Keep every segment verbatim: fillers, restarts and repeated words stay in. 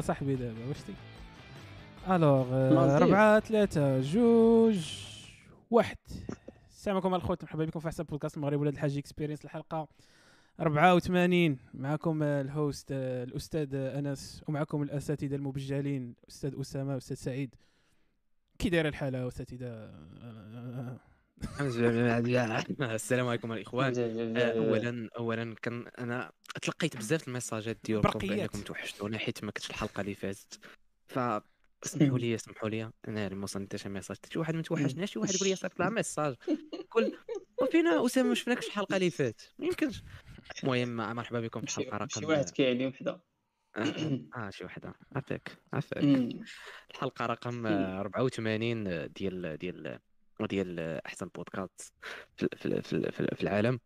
اصاحبي دابا واش تي الوغ ربعة ثلاثة جوج واحد. السلام عليكم الخوت، مرحبا بكم في احسن بودكاست المغرب ولاد الحاج اكسبيرينس، الحلقة أربعة وثمانين. معكم الهوست الاستاذ انس، ومعكم الاساتذه المبجلين استاذ اسامه واستاذ سعيد. كي دايره الحاله يا اساتذه؟ السلام عليكم الاخوان. اولا اولا كان انا تلقيت بزاف الميساجات ديالكم بانكم توحشتونا حيت ما كنتش الحلقه اللي فاتت، فاسمحوا لي اسمحوا لي انا ما وصلتش ميساج. شي واحد ما توحشناش، شي واحد يقول لي صيفط لها ميساج كل وفينا اسامه ما شفناكش الحلقه اللي فاتت، ما يمكنش. المهم مرحبا بكم في الحلقه رقم شي واحد كيعني وحده اه شي وحده عافاك عافاك. الحلقه رقم أربعة وثمانين ديال ديال ديال احسن بودكاست في في في, في العالم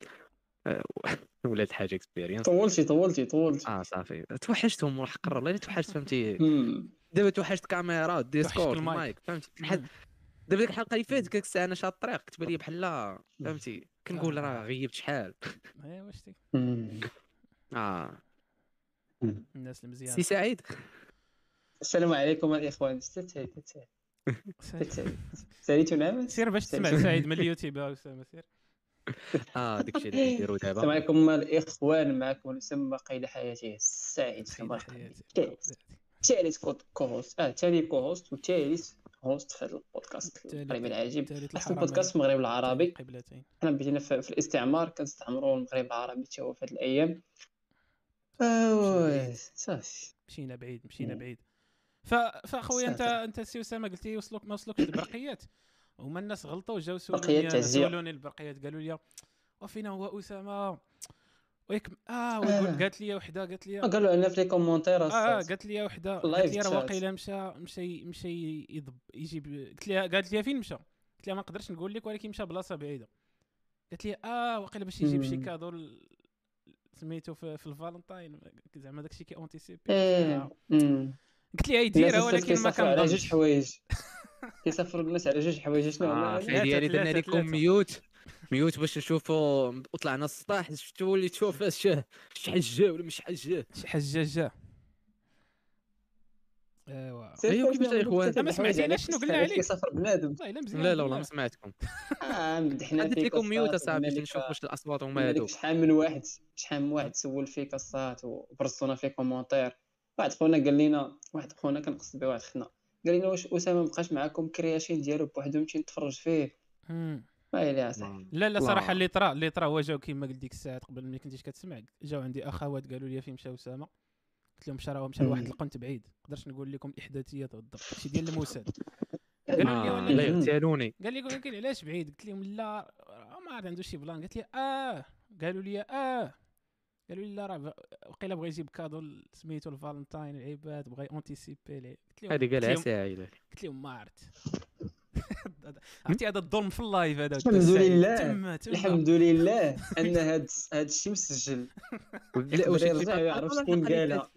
ولاد الحاج اكسبيرينس. طولتي طولتي طولتي اه صافي توحشتهم والحق قرر الله توحشت فهمتي. دابا توحشت كاميرا ديسكورد مايك فهمتي. دابا ديك الحلقه اللي فاتت ديك الساعه انا شاد الطريق كتب لي بحال فهمتي كنقول راه غيبت شحال اي واش تي اه الناس المزيان. سي سعيد السلام عليكم الاخوان. استتهي تتهي تتهي ساليتونا سير باش تسمع سعيد من اليوتيوب اسامه سير اه داكشي اللي كيديروا دابا. السلام عليكم الاخوان، معكم الاسم قيد حياتي سعيد حياتي ثالث كوهوست اه ثالث كوهوست وثالث هوست في هذا البودكاست تقريبا العجيب احسن بودكاست المغرب العربي. حنا بدينا في الاستعمار كنستعمروا المغرب العربي حتى هو في هذه الايام اوه صافي مشينا بعيد مشينا بعيد. فاخويا انت انت سي اسامه قلتي وصلوك ما وصلوكش البرقيات، هما الناس غلطوا وجاو سولوني سولوني البرقيات قالوا لي وفينا هو اسامه ويك اه قالت لي وحده قالت لي قالوا لنا في لي كومونتير اه قالت لي وحده قالت لي راه واقيلا مشى مشى مشى يضب يجيب. قلت لها قالت لي فين مشى؟ قلت لها ما نقدرش نقول لك ولكن مشى بلاصه بعيده. قالت لي اه واقيلا باش يجيب شي كادو سميتو في, في الفالنتاين زعما داكشي كي اونتيسيبي. قلت لي يديرها ولكن ما كنضرش جوج حوايج كيسافروا الناس على جوج حوايج. شنو ديالي درنا لكم ميوت ميوت باش نشوفوا طلعنا السطح شفتوا اللي تشوف شي حجه ولا مش حجه شي حجاجه. ايوا ايوا كيفاش يا اخوان ما سمعتيناش شنو قلنا عليك كيسافر بنادم؟ لا لا والله ما سمعتكم اه مدحنا فيك. قلت لكم ميوت اصاحبي باش نشوف واش الاصوات هما هادو. شحال من واحد شحال من واحد سول فيك الصات وبرصونا في كومونتير. واحد خونا قال لنا واحد خونا كنقصد به واحد خونا قال لنا واش اسامه مابقاش معكم كرياشين ديالو بوحدو مشي نتفرج فيه لا لا صراحه اللي طرا اللي طرا هو جاو كيما قلت ديك الساعات قبل ما كنتيش كتسمع جاو عندي اخوات قالوا لي فين مشى اسامه قلت لهم شراو مشى لواحد القنت بعيد ماقدرش نقول لكم الاحداثيات بالضبط شي ديال الموساد قالوا لي يغتالوني قال لي ولكن علاش بعيد؟ قلت لهم لا ما عاد عنده شي بلان. قالت لي اه قالوا لي اه قالوا لي لا راه وقيلا بغى يجيب كادو سميتو الفالنتاين العيبات بغى اونتيسيبي ليه. هذه قالها سعيد قلت لهم ما عرفت عرفتي هذا الظلم في اللايف هذا. الحمد لله تم تم الحمد لله ان هذا هذا الشيء مسجل ولا يرجع يعرف شكون قالها.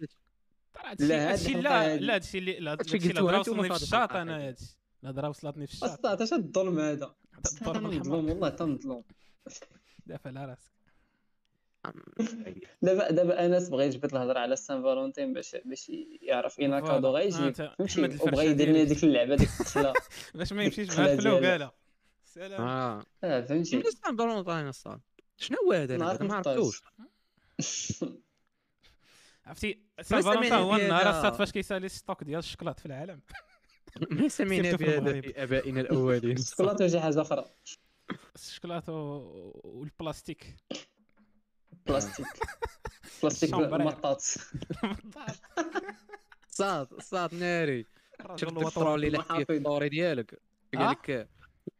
لا هادشي لا لا هادشي اللي لا هادشي اللي وصلني في الشاط انا هادشي الهضره وصلتني في الشاط اصلا. اش الظلم هذا؟ الظلم والله تنظلم دافع على راسك. دابا دابا انس بغا يجبد الهضره على سان فالونتين باش باش يعرف اين كادو غايجيب فهمتي وبغا يدير لنا ديك اللعبه ديك الطفله باش ما يمشيش مع الفلو قالها سلام اه فهمتي سان فالونتين اصلا شنو هو هذا ما عرفتوش عرفتي سان فالونتين هو النهار الصاد فاش كيسالي الستوك ديال الشكلاط في العالم ما سمينا بهذا في ابائنا الاولين الشكلاط وشي حاجه اخرى الشكلاط والبلاستيك بلاستيك بلاستيك مطاط مطاط صاد صاد ناري. شفت الطرول اللي لحقتي في الستوري ديالك قال لك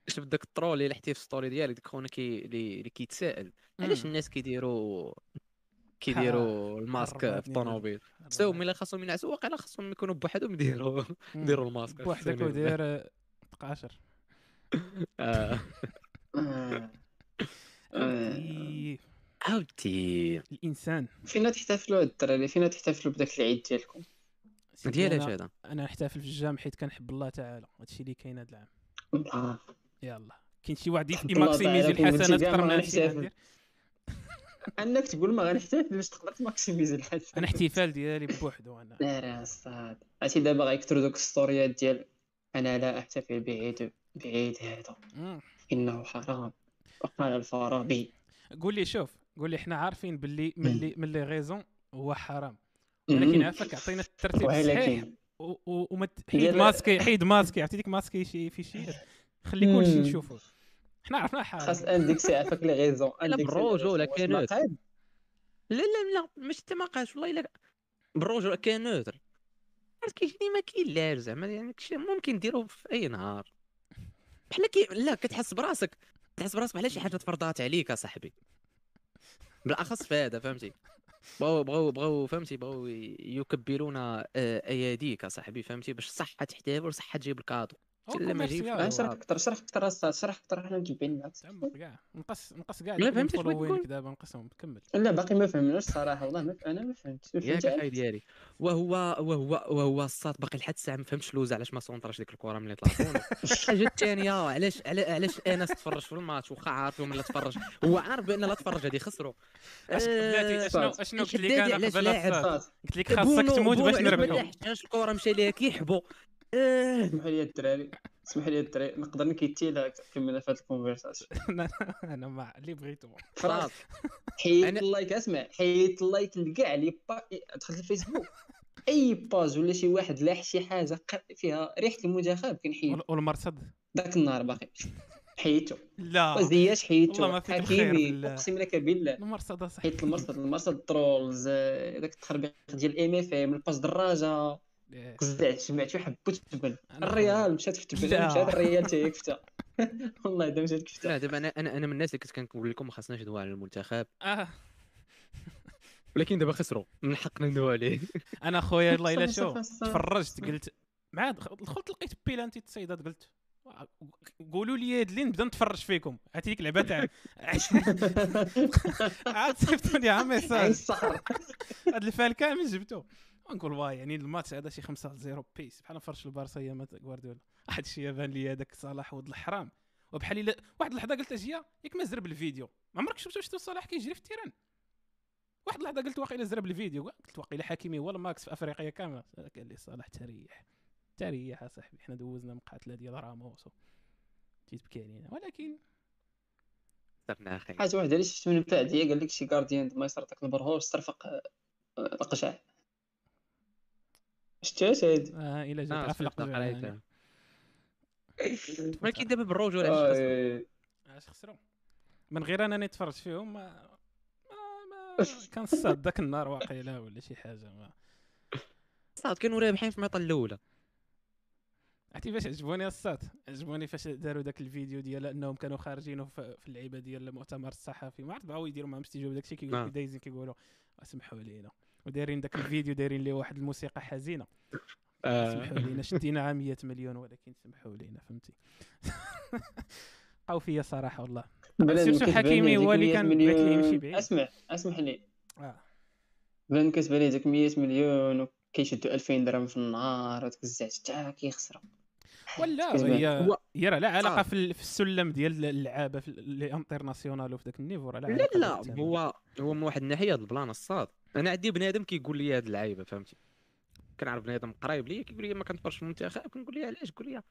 شفت داك الطرول اللي لحقتي في الستوري ديالك داك خونا كي اللي كيتسائل علاش الناس كيديروا كيديروا الماسك في الطونوبيل سو ملي خاصهم ينعسوا واقيلا خاصهم يكونوا بوحدهم يديروا يديروا الماسك بوحدك ودير تقاشر اه عاودتي الانسان. فينا تحتفلوا الدراري؟ فينا تحتفلوا بداك العيد ديالكم ديال اش هذا؟ انا نحتفل في الجام حيت كنحب الله تعالى هادشي اللي كاين هاد العام يلا كاين شي واحد يماكسيميز الحسنات اكثر من هادشي انك تقول ما غنحتفل باش تقدر تماكسيميزي الحال. انا احتفال ديالي بوحدو انا لا صاد عرفتي دابا غيكثروا دوك السطوريات ديال انا لا احتفل بعيد بعيد هذا انه حرام وقال الفارابي. قول لي شوف قول لي حنا عارفين باللي ملي ملي غيزون هو حرام ولكن عافاك عطينا الترتيب الصحيح وما حيد ماسكي حيد ماسكي عرفتي ديك ماسكي شي في شي خلي كلشي نشوفو حنا عرفنا حاجه خاص عندك ساعه فاك لي غيزون عندك بالرجوله كانوت لا لا لا ماشي حتى ما قاش والله الا بالرجوله كانوت عرفت كيجيني ما كاينلاش زعما يعني داكشي ممكن نديروه في اي نهار بحال كي لا كتحس براسك تحس براسك بحال شي حاجه تفرضات عليك اصاحبي بالاخص في هذا فهمتي بغاو بغاو بغاو فهمتي بغاو يكبلونا اياديك اصاحبي فهمتي باش صح تحتفل وصح تجيب الكادو لا ما جيبش شرح اكثر شرح اكثر الصاد شرح اكثر حنا متبعين معاك كاع نقص نقص كاع الفولوينك دابا نقصهم كمل لا باقي ما فهمناش صراحه والله ما انا ما فهمتش ياك الحي ديالي وهو وهو وهو الصاد باقي لحد الساعه ما فهمتش لوزه علاش ما سونطرش ديك الكره ملي طلعونا الحاجه الثانيه علاش علاش انس تفرج في الماتش واخا عارف ومن لا تفرج هو عارف بان لا تفرج غادي يخسروا اشنو اشنو قلت لك انا قبل الصاد قلت لك خاصك تموت باش نربحوا حيت الكره مشى ليها كيحبوا اسمح لي الدراري اسمح لي الدراري نقدر نكيتيلك كملنا في هاد الكونفرساسيون انا مع اللي بغيتو خلاص حيد اللايك اسمع حيد اللايك لكاع لي دخلت الفيسبوك اي باج ولا شي واحد لاح شي حاجه فيها ريحه المنتخب كنحيد والمرصد داك النهار باقي حيدتو لا وزياش حيدتو حكيمي اقسم لك بالله المرصد صحيح حيت المرصد المرصد ترولز داك التخربيق ديال الام اف ام الباج دراجه قزعت سمعتو حبو تبل الريال مشات في تبل مشات الريال حتى هي كفته والله الا مشات كفته دابا انا انا من الناس اللي كنت كنقول لكم ما خاصناش ندوي على المنتخب اه ولكن دابا خسروا من حقنا ندوي عليه انا خويا الله الا شوف تفرجت قلت مع دخلت لقيت بيلانتي السيدات قلت قولوا لي هاد اللي نبدا نتفرج فيكم عرفتي ديك اللعبه تاع عاد صيفطوني على ميساج هاد الفال كامل جبتو نقول واه يعني الماتش هذا شي خمسة صفر بيس بحال فرش البارسا يا مات غوارديولا واحد الشيء بان لي هذاك صلاح ولد الحرام وبحال ل... واحد اللحظه قلت اجيا ياك ما زرب الفيديو ما عمرك شفتو شفتو صلاح كيجري في التيران واحد اللحظه قلت واقيلا زرب الفيديو قلت واقيلا حكيمي هو الماكس في افريقيا كامله قال لي صلاح تريح تريح اصاحبي حنا دوزنا مقاتله ديال راموس جيت بكي علينا ولكن صرنا اخي حاجه واحده اللي شفت من بعد هي قال لك شي غارديان ما يصرف داك البرهور صرفق القشعه شتاش هادي اه الا جات عفلق قرايتها ولكن دابا بالرجوله علاش خسروا من غير انا نتفرج فيهم ما ما كان الصاد داك النهار واقيلا ولا شي حاجه ما الصاد كانوا رابحين في الميطه الاولى عرفتي فاش عجبوني الصاد عجبوني فاش داروا داك الفيديو ديال انهم كانوا خارجين في اللعيبه ديال المؤتمر الصحفي ما عرفت بغاو يديروا معهم استجواب داكشي كيقولوا دايزين كيقولوا اسمحوا لينا ودايرين داك الفيديو دايرين ليه واحد الموسيقى حزينه سمحوا لينا شدينا على مية مليون ولكن سمحوا لينا فهمتي بقاو فيا صراحه والله شفتو حكيمي هو اللي كان بغيت ليه يمشي بعيد اسمع اسمح لي اه بان كتبان لي داك مية مليون وكيشدوا ألفين درهم في النهار وداك الزعج حتى كيخسروا ولا هي هي راه لا علاقه في السلم ديال اللعابه في الانترناسيونال وفي داك النيفو راه لا لا هو هو من واحد الناحيه هذا البلان الصاد انا عندي بنادم كيقول لي هاد اللعيبه فهمتي كنعرف بنادم قريب ليا كيقول لي ما كنتفرجش في المنتخب كنقول ليه علاش قول لي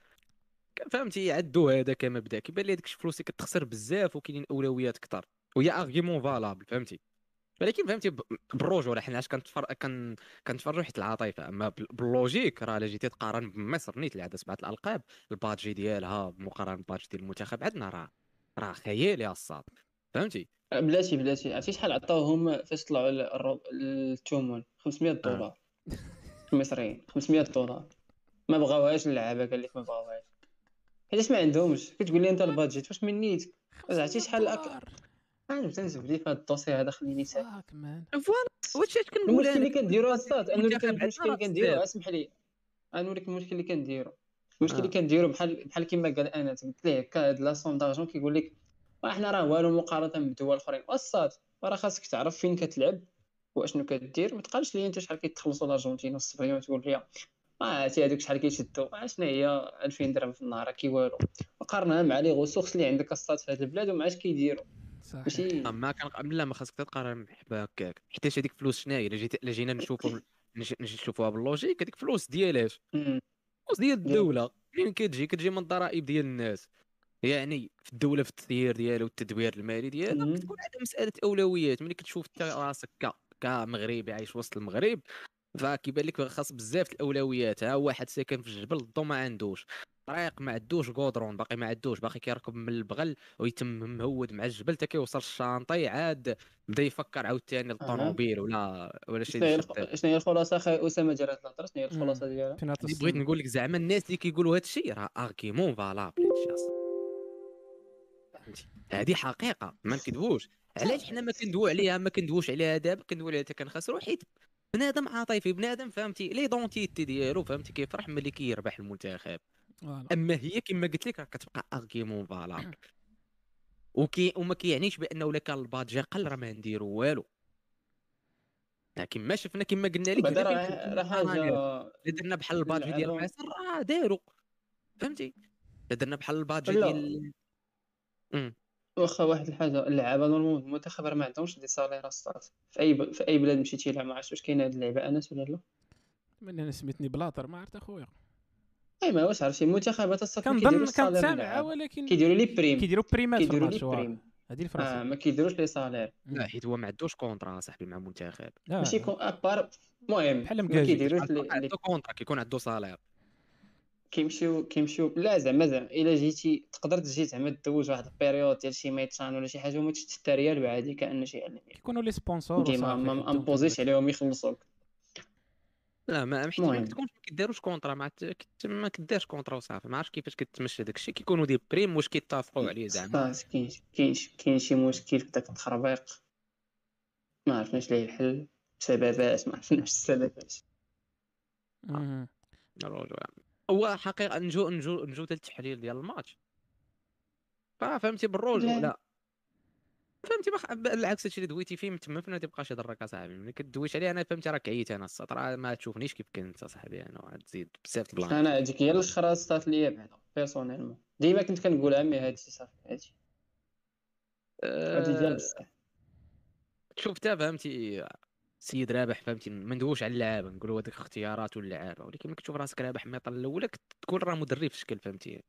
فهمتي عدو هذا كمبدا كيبان لي هذيك الفلوس كتخسر بزاف وكاينين اولويات كثر وهي ارغيمون فالابل فهمتي ولكن فهمتي بالرجوله حنا علاش كنتفرجوا حيت العاطفه اما باللوجيك راه الا جيتي تقارن بمصر نيت اللي عندها سبعه الالقاب البادجي ديالها مقارنه بالبادجي ديال المنتخب عندنا راه راه خيالي الصاد فهمتي بلاتي بلاتي عرفتي شحال عطاوهم فاش طلعوا الثمن خمسمية دولار المصريين خمسمية دولار ما بغاوهاش اللعابه قال لك ما بغاوهاش حيتاش ما عندهمش كتقول لي انت البادجيت واش منيتك عرفتي شحال اكثر انا تنزب لي في هذا الدوسي هذا خليني ساعه فوالا واش كنقول انا اللي كنديروا الصاد انه المشكل اللي كنديروا اسمح لي غنوريك المشكل اللي كنديروا المشكل اللي كنديروا بحال بحال كما قال انا قلت ليه هكا هاد لا سون دارجون كيقول لك احنا راه والو مقارنه بالدول الاخرين والصاد راه خاصك تعرف فين كتلعب واشنو كدير ما تقالش لي انت شحال كيتخلصوا الارجنتين والصبريه وتقول لي اه عرفتي هذوك شحال كيشدوا شنو هي ألفين درهم في النهار كي والو وقارنها مع لي غوسورس اللي عندك الصاد في هذه البلاد وما عادش كيديروا ماشي ما كان لا ما خاصك تقارن هكاك، حيت هذيك فلوس شناهي؟ الا جيت الا جينا نشوفوا نجي نشوفوها باللوجيك، هذيك فلوس ديالاش؟ فلوس ديال الدوله. منين كتجي؟ كتجي من الضرائب ديال الناس. يعني في الدوله في التسيير ديالها والتدوير المالي ديالها كتكون عندها مساله اولويات. ملي كتشوف انت راسك كمغربي عايش وسط المغرب، فكيبان لك خاص بزاف الاولويات. ها واحد ساكن في الجبل، الضو ما عندوش، طريق ما عندوش، غودرون باقي ما عندوش، باقي كيركب من البغل ويتم مهود مع الجبل حتى كيوصل الشانطي، عاد بدا يفكر عاوتاني للطوموبيل ولا ولا شي. شنو هي الخلاصه اخي اسامه ديال هاد الهضره؟ شنو هي الخلاصه ديالها؟ بغيت نقول لك زعما الناس اللي كيقولوا هذا الشيء راه ارغيمون فالابل. هذه حقيقه ما نكذبوش. علاش حنا ما كندويو عليها؟ ما كندويوش عليها دابا، كندويو عليها حتى كنخسروا. حيت بنادم عاطفي، بنادم فهمتي لي دونتيتي ديالو، فهمتي كيفرح ملي كيربح المنتخب. اما هي كما قلت لك راه كتبقى ارغيمون فالابل، وكي وما كيعنيش بانه الا كان البادجي قل راه ما نديرو والو. لكن ما شفنا كما قلنا لك راه حاجه درنا بحال البادجي ديال مصر راه داروا، فهمتي درنا بحال البادجي ديال امم واخا. واحد الحاجه، اللعابه نورمال المنتخب راه ما عندهمش دي سالير ستارت في اي ب... في اي بلاد مشيتي لها. ما عرفتش واش كاينه هاد اللعبه انس ولا لا. من انا سميتني بلاطر ما عرفت اخويا. اي ما واش عرفتي المنتخبات الصافي كيديروا السالير، ولكن كيديروا لي بريم، كيديروا بريمات، كيديروا لي بريم. هذه الفرنسا آه ما كيديروش لي سالير. لا حيت هو ما عندوش كونطرا صاحبي مع المنتخب، ماشي كون ابار. المهم ما كيديروش لي كونطرا، كيكون عنده سالير كيمشيو كيمشيو لا زعما زعما الا جيتي تقدر تجي زعما تدوز واحد البيريود ديال شي ميتشان ولا شي حاجه وما تشتش حتى ريال، وعادي كان شي علم كيكونوا لي سبونسور وصافي، ما امبوزيش عليهم يخلصوك. لا ما حيت ما كتكونش ما كيديروش كونطرا، ما ما كديرش كونطرا وصافي. ما عرفتش كيفاش كتمشى داك الشيء. كيكونوا دي بريم واش كيتفقوا عليه زعما. كاين كاين كاين شي مشكل في داك التخربيق، ما عرفناش ليه الحل بسببات، ما عرفناش السببات. امم هو حقيقه نجو نجو نجو حتى التحليل ديال الماتش فهمتي بالرجوله. لا فهمتي بخ... العكس هادشي اللي دويتي فيه متمفنا ما تبقاش يضرك اصاحبي. ملي كدويش عليه انا فهمتي راه كعيت انا السط، راه ما تشوفنيش كيف كنت اصاحبي انا، وغتزيد بزاف البلان. انا هذيك هي الاخرى السطات ليا بعدا بيرسونيلمون ديما كنت كنقولها، مي هادشي صافي هادشي هادي ديال بصح. شوف تا فهمتي سيد رابح، فهمتي ما ندويوش على اللعابه، نقولوا هذيك اختيارات واللعابه، ولكن ملي كتشوف راسك رابح الميطه الاولى كتكون راه مدرب في شكل، فهمتي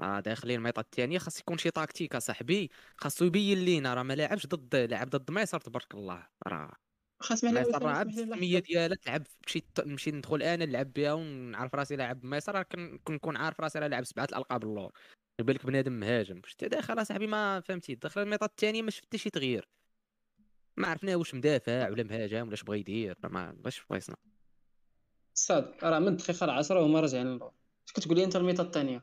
راه داخلين الميطه الثانيه خاص يكون شي تاكتيك اصاحبي، خاصو يبين لينا راه ما لاعبش ضد لاعب ضد ميسر تبارك الله. راه خاص ميسر راه السميه ديالها تلعب مشي نمشي ندخل انا نلعب بها ونعرف راسي لاعب ميسر، راه كنكون عارف راسي راه لاعب سبعه الالقاب اللور. يبان لك بنادم مهاجم واش انت داخل اصاحبي ما فهمتي. داخل الميطه الثانيه ما شفت حتى شي تغيير، ما عرفنا واش مدافع ولا مهاجم ولا اش بغا يدير، ما باش بغا يصنع صاد. راه من الدقيقه عشرة وهما راجعين للور. اش كتقول لي انت الميطه الثانيه؟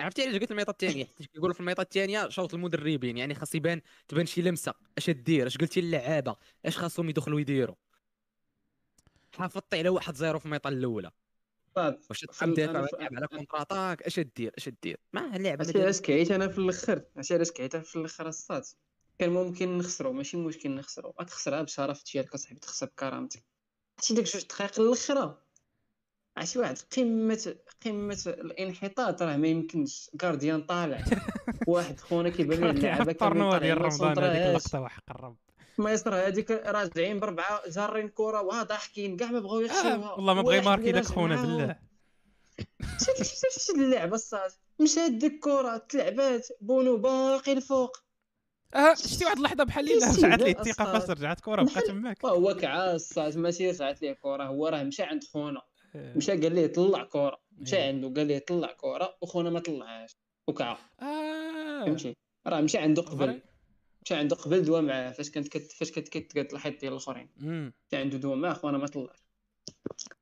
عرفتي علاش قلت الميطه الثانيه؟ حيت كيقولوا في الميطه الثانيه شوط المدربين، يعني خاص يبان تبان شي لمسه، اش دير، اش قلتي للعابه، اش خاصهم يدخلوا يديروا. حافظتي على واحد صفر في الميطه الاولى صاد، واش تدافع على كونتر اتاك، اش دير اش دير مع اللعبه. علاش كعيت انا في الاخر؟ علاش كعيت في الاخر الصاد؟ كان ممكن نخسرو، ماشي مشكل نخسرو، غتخسرها بشرف ديالك اصاحبي، تخسر بكرامتك. عرفتي ديك جوج دقائق الاخره، عرفتي واحد قمه قمه الانحطاط، راه ما يمكنش كارديان طالع واحد خونا كيبان ليه اللعابه كيطرنوا ديال رمضان. هذيك اللقطه وحق الرب ما يصرى، هذيك راجعين بربعه جارين كره واضح كاين كاع ما بغاو يخسروها. والله ما بغى يماركي داك خونا بالله. شفت شفت اللعبه الصاد، مشات ديك الكره تلعبات بونو باقي الفوق. اه شتي واحد اللحظه بحال اللي رجعت ليه الثقه، فاش رجعت كره بقات تماك. هو كعاس ماشي رجعت ليه كره، هو راه مشى عند خونا، مشى قال ليه طلع كره، مشى عنده قال ليه طلع كره وخونا ما طلعهاش وكعا. اه فهمتي راه مشى عنده قبل، مشى عنده قبل دوا معاه فاش كانت فاش كانت كتقات الحيط ديال الاخرين، مشى عنده دوا معاه خونا ما طلعش.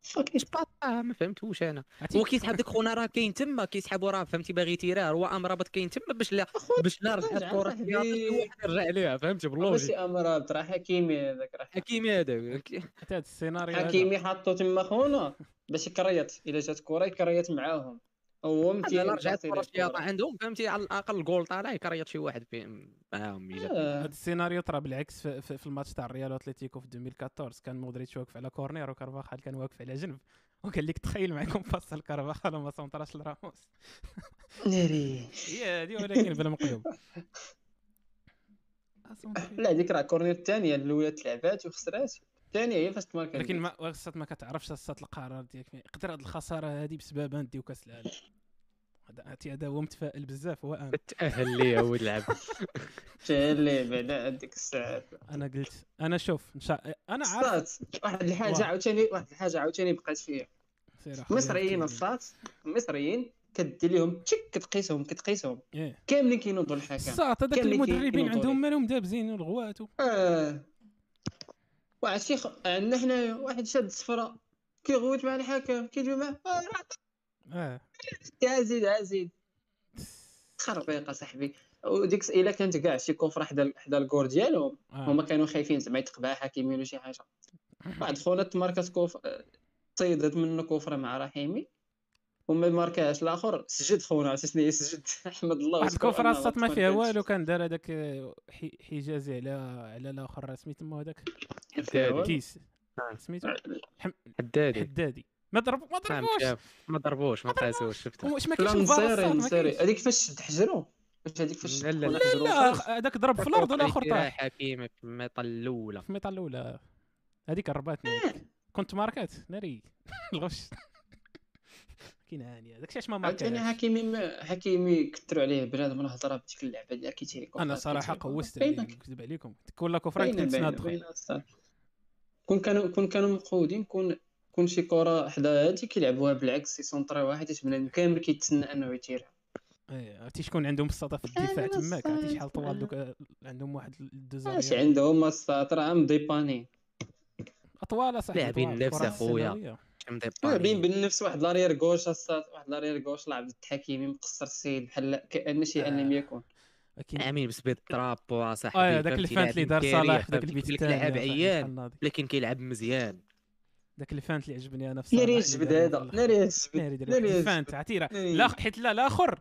فكيش باطا ما فهمتوش انا. هو كيسحب ديك خونا راه كاين تما، كيسحبوا راه فهمتي باغي تيراه، هو ام رابط كاين تما باش لا باش لا رجع الكره يرجع عليها، فهمتي باللوجيك. ماشي ام رابط راه حكيمي هذاك، راه حكيمي هذاك حتى هذا السيناريو. حكيمي حاطو تما خونا باش يكريط، الا جات كره يكريط معاهم. هو متي رجعت الكره عندهم فهمتي، على الاقل الجول طالع يكريط شي واحد فيهم معاهم. هذا السيناريو طرا بالعكس في الماتش تاع الريال واتليتيكو في ألفين وأربعطاش، كان مودريتش واقف على كورنير وكارفاخال كان واقف على جنب، وقال لك تخيل معكم فصل كارفاخال وما سونطراش لراموس. ناري هي هذه، ولكن بلا مقلوب. لا هذيك راه كورنير الثانيه الاولى تلعبات وخسرات، الثانيه هي فاش تمارك. لكن ما خاصك ما كتعرفش خاصك القرار ديالك فين يقدر هذه الخساره هذه بسببها نديو كاس العالم. هذا هذا هو متفائل بزاف هو انا تاهل ليه هو يلعب تاهل ليه بعد هذيك الساعه. انا قلت انا شوف ان شاء انا عارف واحد الحاجه عاوتاني واحد الحاجه عاوتاني بقات فيا المصريين الصات المصريين كدير لهم تشك كتقيسهم كتقيسهم كاملين كينوضوا الحكام الصات هذاك المدربين عندهم مالهم دابزين الغوات اه واحد شي عندنا حنايا واحد شاد صفراء كيغوت مع الحكم كيدوي معاه اه عزيز عزيز خربيقه صاحبي. وديك الا كانت كاع شي كفره حدا حدا الكور ديالهم هما كانوا خايفين زعما يتقباها حكيمين ولا شي حاجه. واحد خونا تماركات كوف تصيدت منه كفره مع رحيمي وما ماركاش الاخر سجد خونا شنو يسجد احمد الله. واحد الكفره الصات ما فيها والو كان دار هذاك حجازي على على الاخر سميت تما هذاك كيس سميتو حدادي حدادي ما ضرب ما ضربوش ما ضربوش ما قاسوش شفتو واش ما كاينش فار نسيري هذيك فاش شد حجرو واش هذيك فاش لا لا هذاك ضرب في الارض والاخر طاح حكيم في الميطه الاولى في الميطه الاولى هذيك رباتني كنت ماركات ناري الغش كيناني هذاك الشيء ما ماركاش انا حكيمي حكيمي كثروا عليه بنادم الهضره بديك اللعبه اللي كيتيري انا صراحه قوست نكذب عليكم كل كفران كنت نادخل كون كانوا كون كانوا مقودين كون كون شي كره حدا هادي كيلعبوها بالعكس سي سونطري واحد يتبنى كامل كيتسنى انه يتيرها. ايه عرفتي شكون عندهم السطا في الدفاع تماك عرفتي شحال طوال دوك عندهم واحد الدوزار واش عندهم السطر عم ديباني اطوال صح لاعبين النفس اخويا لاعبين بالنفس واحد لارير كوش واحد لارير كوش لعب التحكيمي مقصر السيد بحال كان شي ان لم يكون امين بسبيد تراب وصاحبي اه داك الفانت اللي دار صلاح داك البيت تاع لعب عيان لكن كيلعب مزيان داك الفانت اللي عجبني انا في صراحه ناري جبد هذا ناري جبد ناري الفانت عتيره لا حيت لا الاخر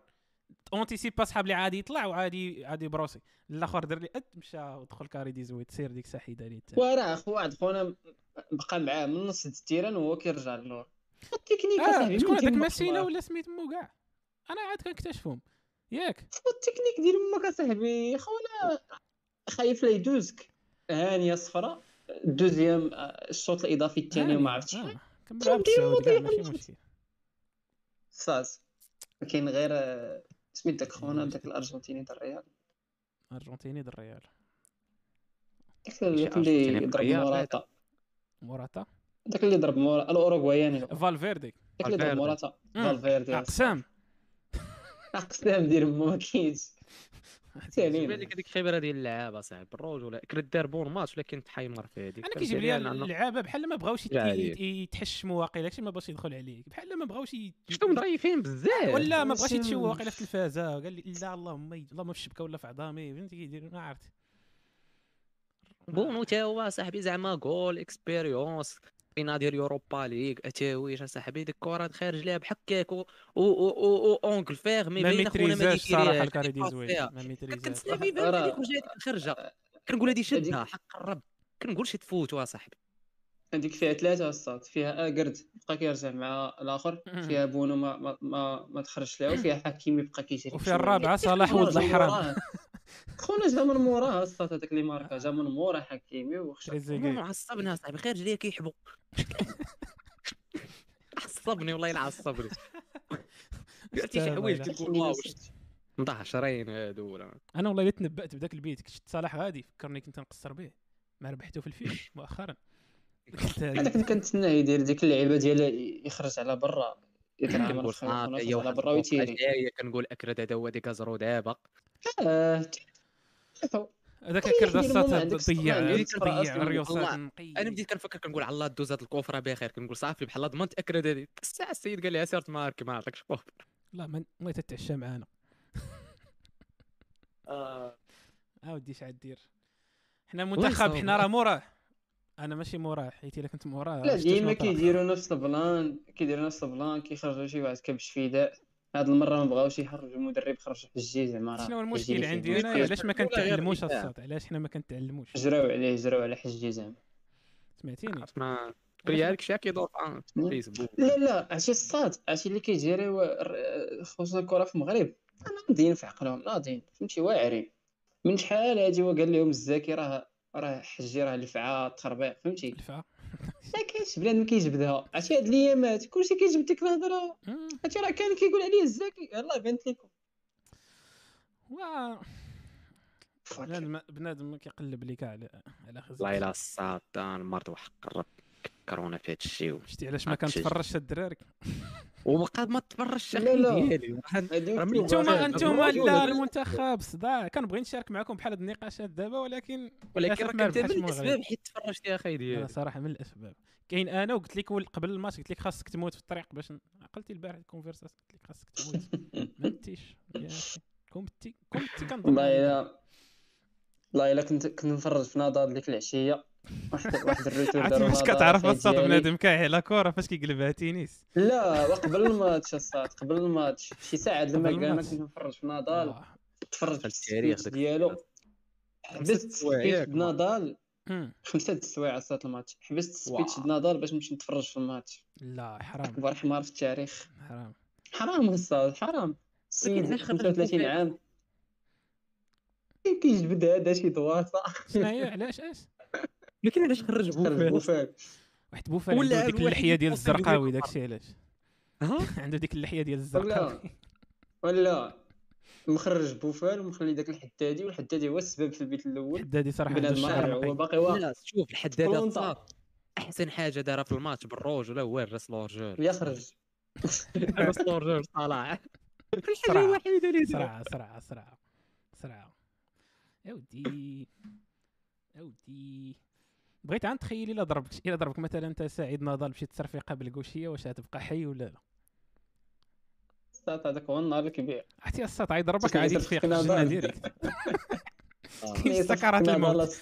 اونتيسيبا صحاب اللي عادي يطلع وعادي عادي بروسي الاخر دار لي قد مشى ودخل كاري دي زويد سير ديك سحيده اللي تا وراه خو واحد خونا بقى معاه من نص التيران وهو كيرجع للنور التكنيك صاحبي شكون هذاك ماسينا ولا سميت مو كاع انا عاد كنكتشفهم ياك التكنيك ديال ماك صاحبي خونا خايف لا يدوزك هانيه صفراء الدوزيام الشوط الاضافي الثاني وما عرفتش شحال كنبغي نساوي كاع ماشي مشكل صاص كاين غير سميت داك خونا داك الارجنتيني د الريال الارجنتيني د الريال داك اللي ضرب موراتا موراتا داك اللي ضرب موراتا الاوروغواياني فالفيردي داك اللي ضرب موراتا فالفيردي اقسام اقسام ديال ما كاينش كيجيب لك هذيك الخبره ديال اللعابه صاحبي الرجوله كرد دار بون ماتش ولكن تحيمر في هذيك انا كيجيب لي اللعابه بحال ما بغاوش يتحشموا واقيلا داكشي ما باش يدخل عليك بحال ما بغاوش شفتهم ظريفين بزاف ولا ما بغاش يتشوا واقيلا في التلفازه قال لي لا اللهم اللهم في الشبكه ولا في عظامي فهمتي كيديروا ما عرفت بونو تا هو صاحبي زعما جول اكسبيريونس في نادي يوروبا ليغ اتاويش اصاحبي ديك الكره خارج لها بحكاك و اونكل فيغ مي بين اخونا ما ديريهاش ما ميتريزاش كتسنى في بالك هذيك وجهه الخرجه كنقول هذه شدها حق الرب كنقول شي تفوت واصاحبي هذيك فيها ثلاثه الصاد فيها اكرد بقى كيرجع مع الاخر فيها بونو ما ما ما, ما تخرجش لها وفيها حكيمي بقى كيجري وفيها الرابعه صلاح ولد الحرام خونا جا من موراه الصاد هذاك اللي ماركا جا من موراه حكيمي وخشى عصبنا صاحبي خارج ليا كيحبوا عصبني والله الا عصبني قلتي شي حوايج كتقول واو مدحشرين هادو ولا انا والله الا تنبأت بداك البيت كنت شفت صلاح غادي فكرني كنت نقصر به ما ربحته في الفيش مؤخرا انا كنت كنتسناه يدير ديك اللعبه ديال يخرج على برا يتعامل على برا ويتيري كنقول اكرد هذا هو ديك زرو دابا هذاك الكرده الصاد تضيع تضيع الريوسات نقيه انا بديت كنفكر كنقول على الله دوز هاد الكوفره بخير كنقول صافي بحال ضمنت اكرد هذه الساعه السيد قال لي سيرت مارك ما عطاكش كوفر لا ما بغيت تتعشى معانا اه اودي اش عدير حنا منتخب حنا راه موراه انا ماشي موراه حيت الا كنت موراه لا ديما كيديروا نفس البلان كيديروا نفس البلان كيخرجوا شي واحد كبش فداء هاد المره ما بغاوش يخرجوا المدرب خرج حجي زعما شنو المشكل عندي انا علاش ما كنتعلموش الصوت علاش حنا ما كنتعلموش جراو عليه جراو على حجي زعما سمعتيني ما بريالك شي كيدور في فيسبوك لا لا عرفتي الصوت عرفتي اللي كيجريو خصوصا الكره في المغرب ناضيين في عقلهم ناضيين فهمتي واعرين من شحال هادي هو قال لهم الزاكي راه راه حجي راه لفعه تربيع فهمتي لفعه ما كاينش بنادم كيجبدها عرفتي هاد الايامات كلشي كيجبد ديك الهضره حيت راه كان كيقول عليه الزاكي يلاه بانت لكم وا بنادم بنادم كيقلب ليك على على خزي الله يلا الساطان مرض وحق الرب كرونا في هاد الشيء شتي علاش ما كنتفرجش الدراري وبقى ما تفرجش الحلقه ديالي نتوما نتوما لا المنتخب صداع كنبغي نشارك معكم بحال هاد النقاشات دابا ولكن ولكن راه كنت من الاسباب حيت تفرجت يا اخي ديالي انا صراحه من الاسباب كاين انا وقلت لك قبل الماتش قلت لك خاصك تموت في الطريق باش عقلتي البارح الكونفرساسيون قلت لك خاصك تموت ما متيش يا اخي كومتي كومتي كنضرب والله الا والله الا كنت كنت نفرج في نظر ديك العشيه واحد واحد الروتور دار واش كتعرف الصاد بنادم كايح على كره فاش كيقلبها تينيس لا وقبل الماتش الصاد قبل الماتش شي ساعه د المكانه كنت نفرج في نضال تفرج في التاريخ ديالو حبست نضال خمسه د السوايع الصاد الماتش حبست السبيتش د نضال باش نمشي نتفرج في الماتش لا حرام كبر حمار في التاريخ حرام حرام الصاد حرام السيد علاش خمسة وثلاثين عام كيجبد هذا شي دواسه شنو هي علاش اش لكن علاش خرج بوفال واحد بوفال ولا ديك اللحيه ديال الزرقاوي داكشي علاش ها عنده ديك اللحيه ديال الزرقاوي ولا مخرج بوفال ومخلي داك الحدادي والحدادي هو السبب في البيت الاول الحدادي صراحه هو باقي واقع شوف الحدادي صار احسن حاجه دارها في الماتش بالروج ولا هو الراس لورجور يخرج الراس لورجور صلاح الحاجه الوحيده اللي صراحه صراحه صراحه صراحه يا ودي يا ودي بغيت عن تخيلي الا ضربك الا ضربك مثلا انت سعيد نضال مشيت تصرفيقه بالكوشيه واش غتبقى حي ولا لا الساط هذاك هو النهار الكبير عرفتي الساط غيضربك عادي تفيق الجنه ديريكت كاين سكرات الموت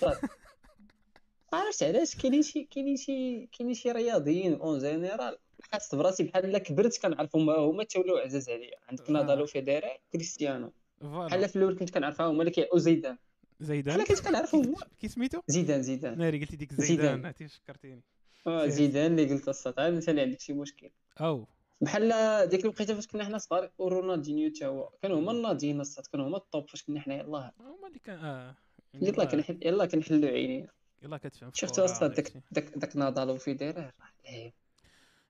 عرفت علاش كاينين شي كاينين شي كاينين شي رياضيين اون جينيرال حاسس براسي بحال الا كبرت كنعرفهم هما تولوا عزاز عليا عندك نضال وفيدرال كريستيانو بحال في الاول كنت كنعرفها هما اللي كيعو زيدان زيدان انا كنت كنعرفو كي سميتو زيدان زيدان ناري قلتي ديك زيدان عرفتي فكرتيني اه زيدان اللي قلت الصوت عاد مثلا عندك شي مشكل او بحال ديك الوقيته فاش كنا حنا صغار ورونالدينيو تا هو كانوا هما الناضيين الصوت كانوا هما الطوب فاش كنا حنا يلاه هما اللي كان اه يلاه كنحل يلاه كنحلوا عينينا يلاه كتفهم شفتوا الصوت داك داك داك ناضال وفي ديراه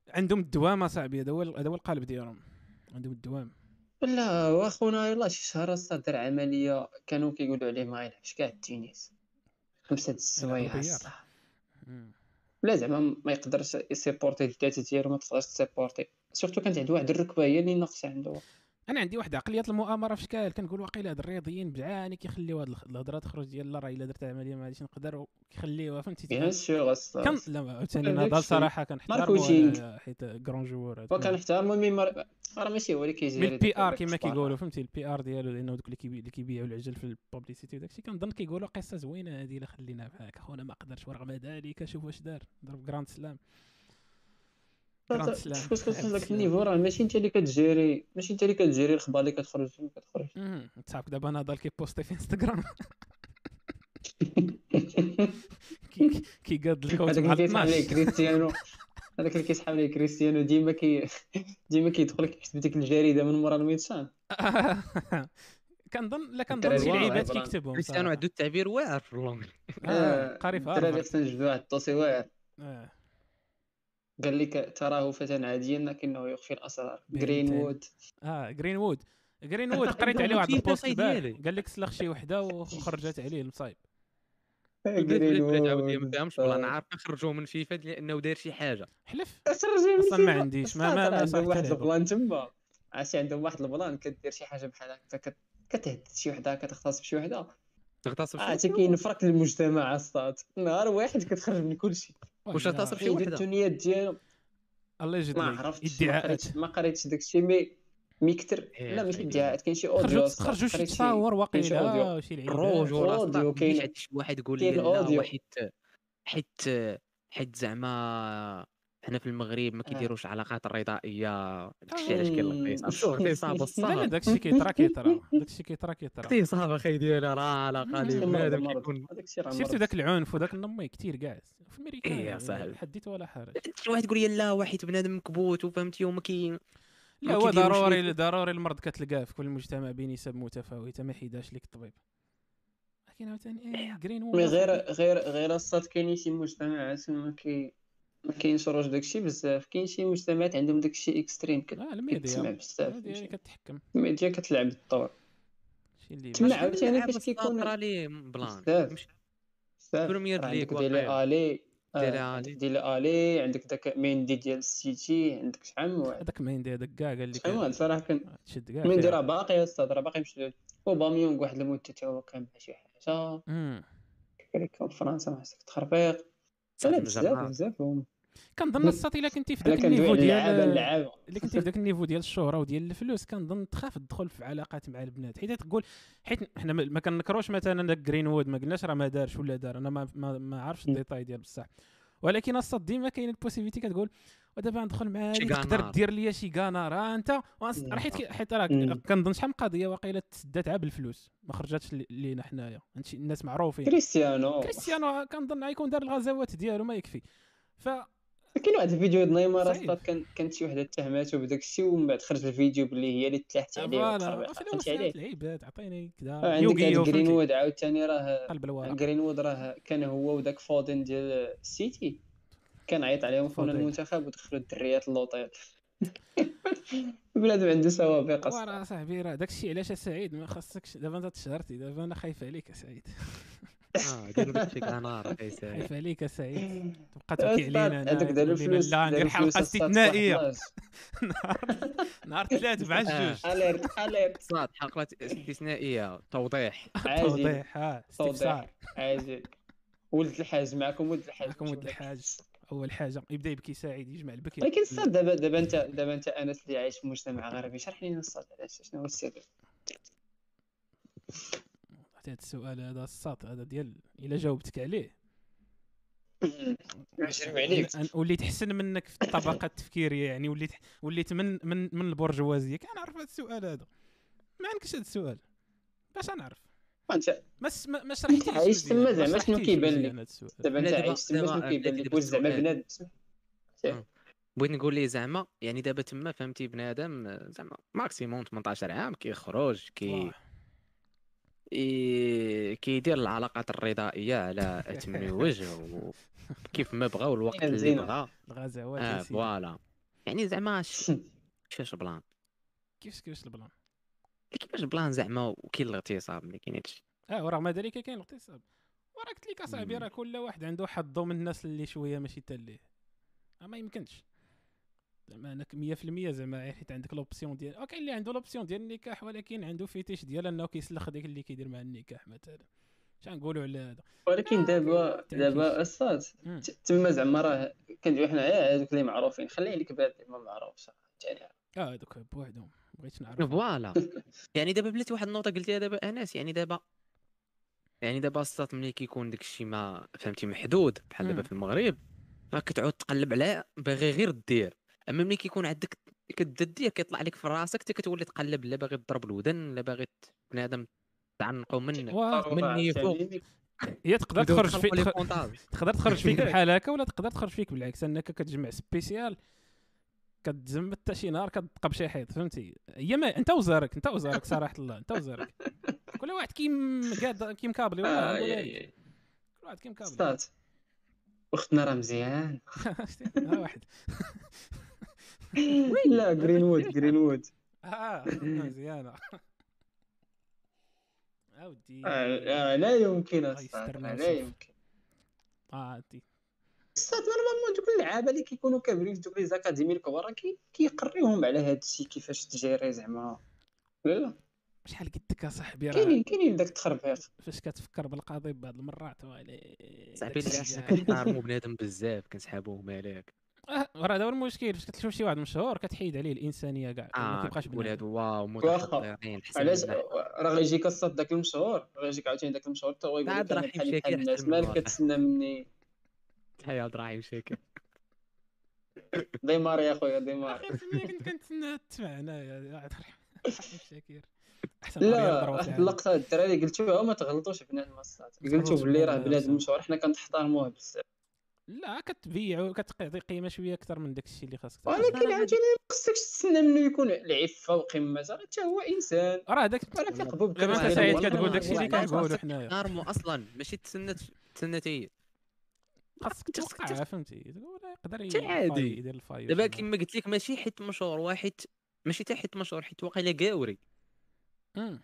عندهم الدوامه صاحبي هذا هو هذا هو القالب ديالهم عندهم الدوام لا واخونا يلاه شي شهر الصاد دار عمليه كانوا كيقولوا عليه ما يلعبش كاع التنس خمسه د السوايع الصح ولا زعما ما يقدرش يسيبورتي الداتا ديالو ما تقدرش تسيبورتي سورتو كانت عند واحد الركبه هي اللي ناقصه عنده انا عندي واحد عقليه المؤامره في شكال كنقول واقيلا هاد الرياضيين بعاني كيخليو هاد الهضره تخرج ديال لا راه الا درت عمليه ما غاديش نقدر وكيخليوها فهمتي بيان سور كان لا عاوتاني نضال صراحه كنحترمو حيت كرون جوور هذا وكنحترمو مي راه ماشي هو اللي كيجيري البي ار كما كيقولوا فهمتي البي ار ديالو لانه دوك اللي كيبيعوا العجل في البوبليسيتي وداكشي كنظن كيقولوا قصه زوينه هذه الا خليناها بحالك خونا ما قدرش ورغم ذلك شوف واش دار ضرب كراند سلام كنت كنقول لك النيفو راه ماشي انت اللي كتجيري ماشي انت اللي كتجيري الخبار اللي كتخرج فين كتخرج صافي دابا ناضل كيبوستي في انستغرام كي كيقاد الكوت مع اثنا عشر كريستيانو هذاك اللي كيسحب ليه كريستيانو ديما كي ديما كيدخل كيكتب ديك الجريده من مورا الميتشان كنظن لا كنظن شي لعيبات كيكتبهم كريستيانو عنده التعبير واعر في اللونغ اه قاري في الدراري خصنا نجبدوا واحد الطوسي واعر اه قال لك تراه فتى عاديا لكنه يخفي الاسرار جرينوود اه جرينوود جرينوود قريت عليه واحد البوست ديالو قال لك سلخ شي وحده وخرجت عليه المصايب جرينوود عاودي ما فهمش والله انا عارف نخرجوه من فيفا لانه داير شي حاجه حلف اصلا ما عنديش ما ما عندهم واحد البلان تما عرفتي عندهم واحد البلان كدير شي حاجه بحال هكا كتهد شي وحده كتغتصب شي وحده تغتصب عرفتي كاين فرق المجتمع الصاد نهار واحد كتخرج من كلشي واش غتصب شي وحده الدنيا ديالو الله يجد ادعاءات ما قريتش داكشي مي مي كثر لا ماشي ادعاءات كاين شي اوديو خرجوا شي تصاور واقيلا شي الروج ولا كاين شي واحد يقول لي لا حيت حيت حيت زعما حنا في المغرب ما كيديروش علاقات رضائيه داكشي علاش كاين القيصه شوف الاغتصاب الصح لا داكشي كيطرا كيطرا داكشي كيطرا كيطرا الاغتصاب اخي ديالنا راه على قليل بنادم كيكون شفتوا داك العنف وداك النمي كثير كاع في امريكا يا صاحبي حديت ولا حرج واحد يقول لي لا واحد بنادم مكبوت وفهمتي وما كي لا هو ضروري ضروري المرض كتلقاه في كل مجتمع بنسب متفاوته ما يحيداش لك الطبيب حكينا عاوتاني إيه جرين. غير غير غير الصاد كاينين شي مجتمعات ما كي ما كينشروش داكشي بزاف، كاين شي مجتمعات عندهم داكشي اكستريم كتسمع بزاف يعني كتحكم الميديا كتلعب الدور شي اللي تما عاوتاني فاش كيكون رالي بلان بزاف بريمير ليغ واقع الي ديال الي عندك داك ميندي ديال السيتي عندك شحال من واحد هذاك ميندي هذاك كاع قال لك ايوا صراحه كتشد كاع ميندي راه باقي استاذ راه باقي مشى وباميونغ واحد المده حتى هو كان مع شي حاجه كريكو فرنسا ما حسك تخربيق بزاف بزاف هما كنظن الساط الا كنتي في داك النيفو ديال الا كنتي في داك النيفو ديال الشهره وديال الفلوس كنظن تخاف تدخل في علاقات مع البنات حيت تقول حيت حنا ما كنكروش مثلا داك جرينوود ما قلناش راه ما دارش ولا دار انا ما ما, ما عارفش الديتاي ديال بصح ولكن الساط ديما كاين البوسيبيتي كتقول ودابا ندخل مع هذيك تقدر دير ليا شي كانا راه انت حيت حيت راه كنظن شحال من قضيه واقيلا تسدات عا بالفلوس ما خرجاتش لينا حنايا الناس معروفين كريستيانو كريستيانو كنظن غيكون دار الغزوات ديالو ما يكفي ف كاين واحد الفيديو ديال نيمار اصلا كان كانت شي وحده اتهمته بداك الشيء ومن بعد خرج الفيديو باللي هي اللي تحت عليه فهمتي عليه العيبات عطيني كذا يوغي جرينوود عاوتاني راه جرينوود راه كان هو وداك فودن ديال السيتي كان عيط عليهم فون المنتخب ودخلوا الدريات اللوطيل بلاد عنده سوابق اصلا وراه صاحبي راه داك الشيء علاش سعيد ما خاصكش دابا انت تشهرتي دابا انا خايف عليك سعيد اه دير داكشي كنار اي سعيد خايف عليك سعيد تبقى تبكي علينا هذاك دار الفلوس لا ندير حلقه استثنائيه نهار ثلاثة مع الجوج اليرت اليرت صاد حلقه استثنائيه توضيح توضيح اه توضيح عاجل ولد الحاج معكم ولد الحاج معكم ولد الحاج اول حاجه يبدا يبكي سعيد يجمع البكي ولكن الصاد دابا دابا انت دابا انت انس اللي عايش في مجتمع غربي شرح لينا الصاد علاش شنو هو السبب حتى هذا السؤال هذا الصاد هذا ديال الا جاوبتك عليه نعجب عليك وليت احسن منك في الطبقه التفكيريه يعني وليت وليت من من من البرجوازيه كنعرف هذا السؤال هذا ما عندكش هذا السؤال باش نعرف انت ما شرحتيش عايش تما زعما شنو كيبان لك دابا انت عايش تما شنو كيبان لك زعما بنادم بغيت نقول ليه زعما يعني دابا تما فهمتي بنادم زعما ماكسيموم ثمنطاش عام كيخرج كي كيدير العلاقات الرضائيه على اتم وجه وكيف ما بغا والوقت اللي بغا الغزوات فوالا يعني زعما كيفاش بلان كيفاش كيفاش البلان كيفاش بلان زعما وكاين الاغتصاب ما كاينش اه ورغم ذلك كاين الاغتصاب وراه قلت لك اصاحبي راه كل واحد عنده حظو من الناس اللي شويه ماشي حتى ليه ما يمكنش زعما انك مية في المية زعما حيت عندك لوبسيون ديال اوكي اللي عنده لوبسيون ديال النكاح ولكن عنده فيتيش ديال انه كيسلخ داك اللي كيدير مع النكاح مثلا شنقولوا على هذا ولكن دابا دابا الصاد تما زعما راه كندويو حنا غير هذوك اللي معروفين خلي لك بعد ما معروفش اه هذوك بوحدهم بغيت نعرف فوالا يعني دابا بلاتي واحد النقطه قلتيها دابا انس يعني دابا يعني دابا الصات ملي كيكون داكشي ما فهمتي محدود بحال دابا في المغرب ما كتعود تقلب على باغي غير دير اما ملي كيكون عندك كدير كيطلع لك في راسك حتى كتولي تقلب لا باغي تضرب الودن لا باغي بنادم تعنقو منك مني فوق هي تقدر تخرج فيك تقدر تخرج فيك بحال هكا ولا تقدر تخرج فيك بالعكس انك كتجمع سبيسيال كتزمت حتى شي نهار كتبقى بشي حيط فهمتي هي ما انت وزارك انت وزارك صراحه الله انت وزارك كل واحد كيم قاد كيمكابلي والله كل واحد كيمكابلي استاذ اختنا راه مزيان ها واحد لا جرينوود جرينوود اه مزيانه اودي لا يمكن استاذ لا يمكن اه دي الصاد نورمالمون دوك اللعابه اللي كيكونوا كابرين في دوك لي زاكاديمي الكبار كيقريوهم على هذا الشيء كيفاش تجيري زعما ولا لا شحال قدك يا صاحبي راه كاينين كاينين داك التخربيق فاش كتفكر بالقضيه بعض المرات ويلي صاحبي كنحتارمو بنادم بزاف كنسحابوه مالك اه راه هذا هو المشكل فاش كتشوف شي واحد مشهور كتحيد عليه الانسانيه كاع ما كيبقاش بنادم هذا واو متخطرين علاش راه غيجيك الصاد داك المشهور غيجيك عاوتاني داك المشهور حتى هو يقول لك بحال الناس مالك كتسنى مني تحيا دراعي وشاكر ديمار يا خويا ديمار كنت كنتسنى تسمع هنايا شاكر احسن لا واحد اللقطه الدراري قلتوها وما تغلطوش بنادم الصاد قلتو بلي راه بنادم مشهور حنا كنحترموه بزاف لا كتبيع وكتقضي قيمه شويه اكثر من داك الشيء اللي خاصك. ولكن عاوتاني ما خصكش تستنى منه يكون لعيب فوق قيمته، حتى هو انسان. راه داك كتقبوا بالقيمه. سعيد كتقول داك الشيء اللي كنقولوا حنايا نارمو اصلا ماشي تسنى تسنى تي خاصك تسقع، فهمتي؟ تقول يقدر عادي يدير الفاير. دابا كما قلت لك ماشي حيت مشهور واحد، ماشي حتى حيت مشهور، حيت واقيلا كاوري. امم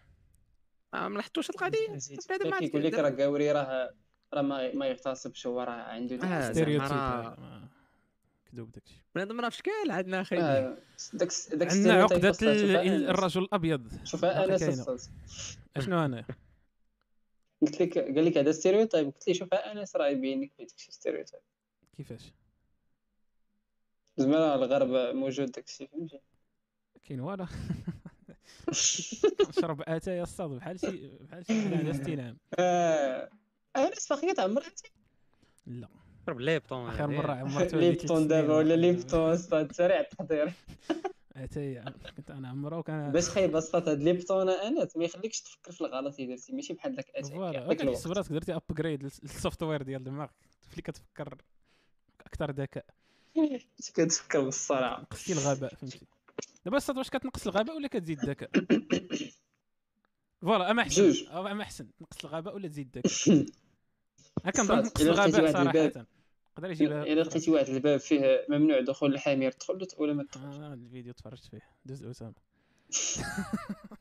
ما نحطوش القضيه هذا ما كيقول لك راه كاوري، راه راه ما ما يغتصبش، هو راه عنده ستيريوتايب كذوب داكشي. بنادم راه فشكال عندنا اخي داك داك عندنا عقده الرجل الابيض. شوف انا سلسلت اشنو انا قلت لك، قال لك هذا ستيريوتايب، قلت لي شوف انا راه يبين لك داكشي ستيريوتايب كيفاش زعما الغرب موجود داكشي، فهمتي؟ كاين والو نشرب اتاي الصاد بحال شي بحال شي على استنام. انا صافي عمرت لا نشرب ليبطون اخر مره عمرت ليبطون دابا ولا ليبطون صاد سريع التحضير اتاي كنت انا عمرو كان باش خايب صاد هاد ليبطون انا ما يخليكش تفكر في الغلط اللي درتي، ماشي بحال داك اتاي يعطيك الوقت صبرات درتي ابجريد للسوفت وير ديال دماغك فلي كتفكر اكثر ذكاء، كتفكر بالصراحه قصتي الغباء، فهمتي؟ دابا الصاد واش كتنقص الغباء ولا كتزيد الذكاء؟ فوالا اما احسن اما احسن تنقص الغباء ولا تزيد الذكاء؟ هاكا نظن تنقص الغباء صراحه. نقدر يجيبها الا لقيتي واحد الباب فيه ممنوع دخول الحمير تدخل ولا ما تدخلش؟ آه الفيديو تفرجت فيه دوز اسامه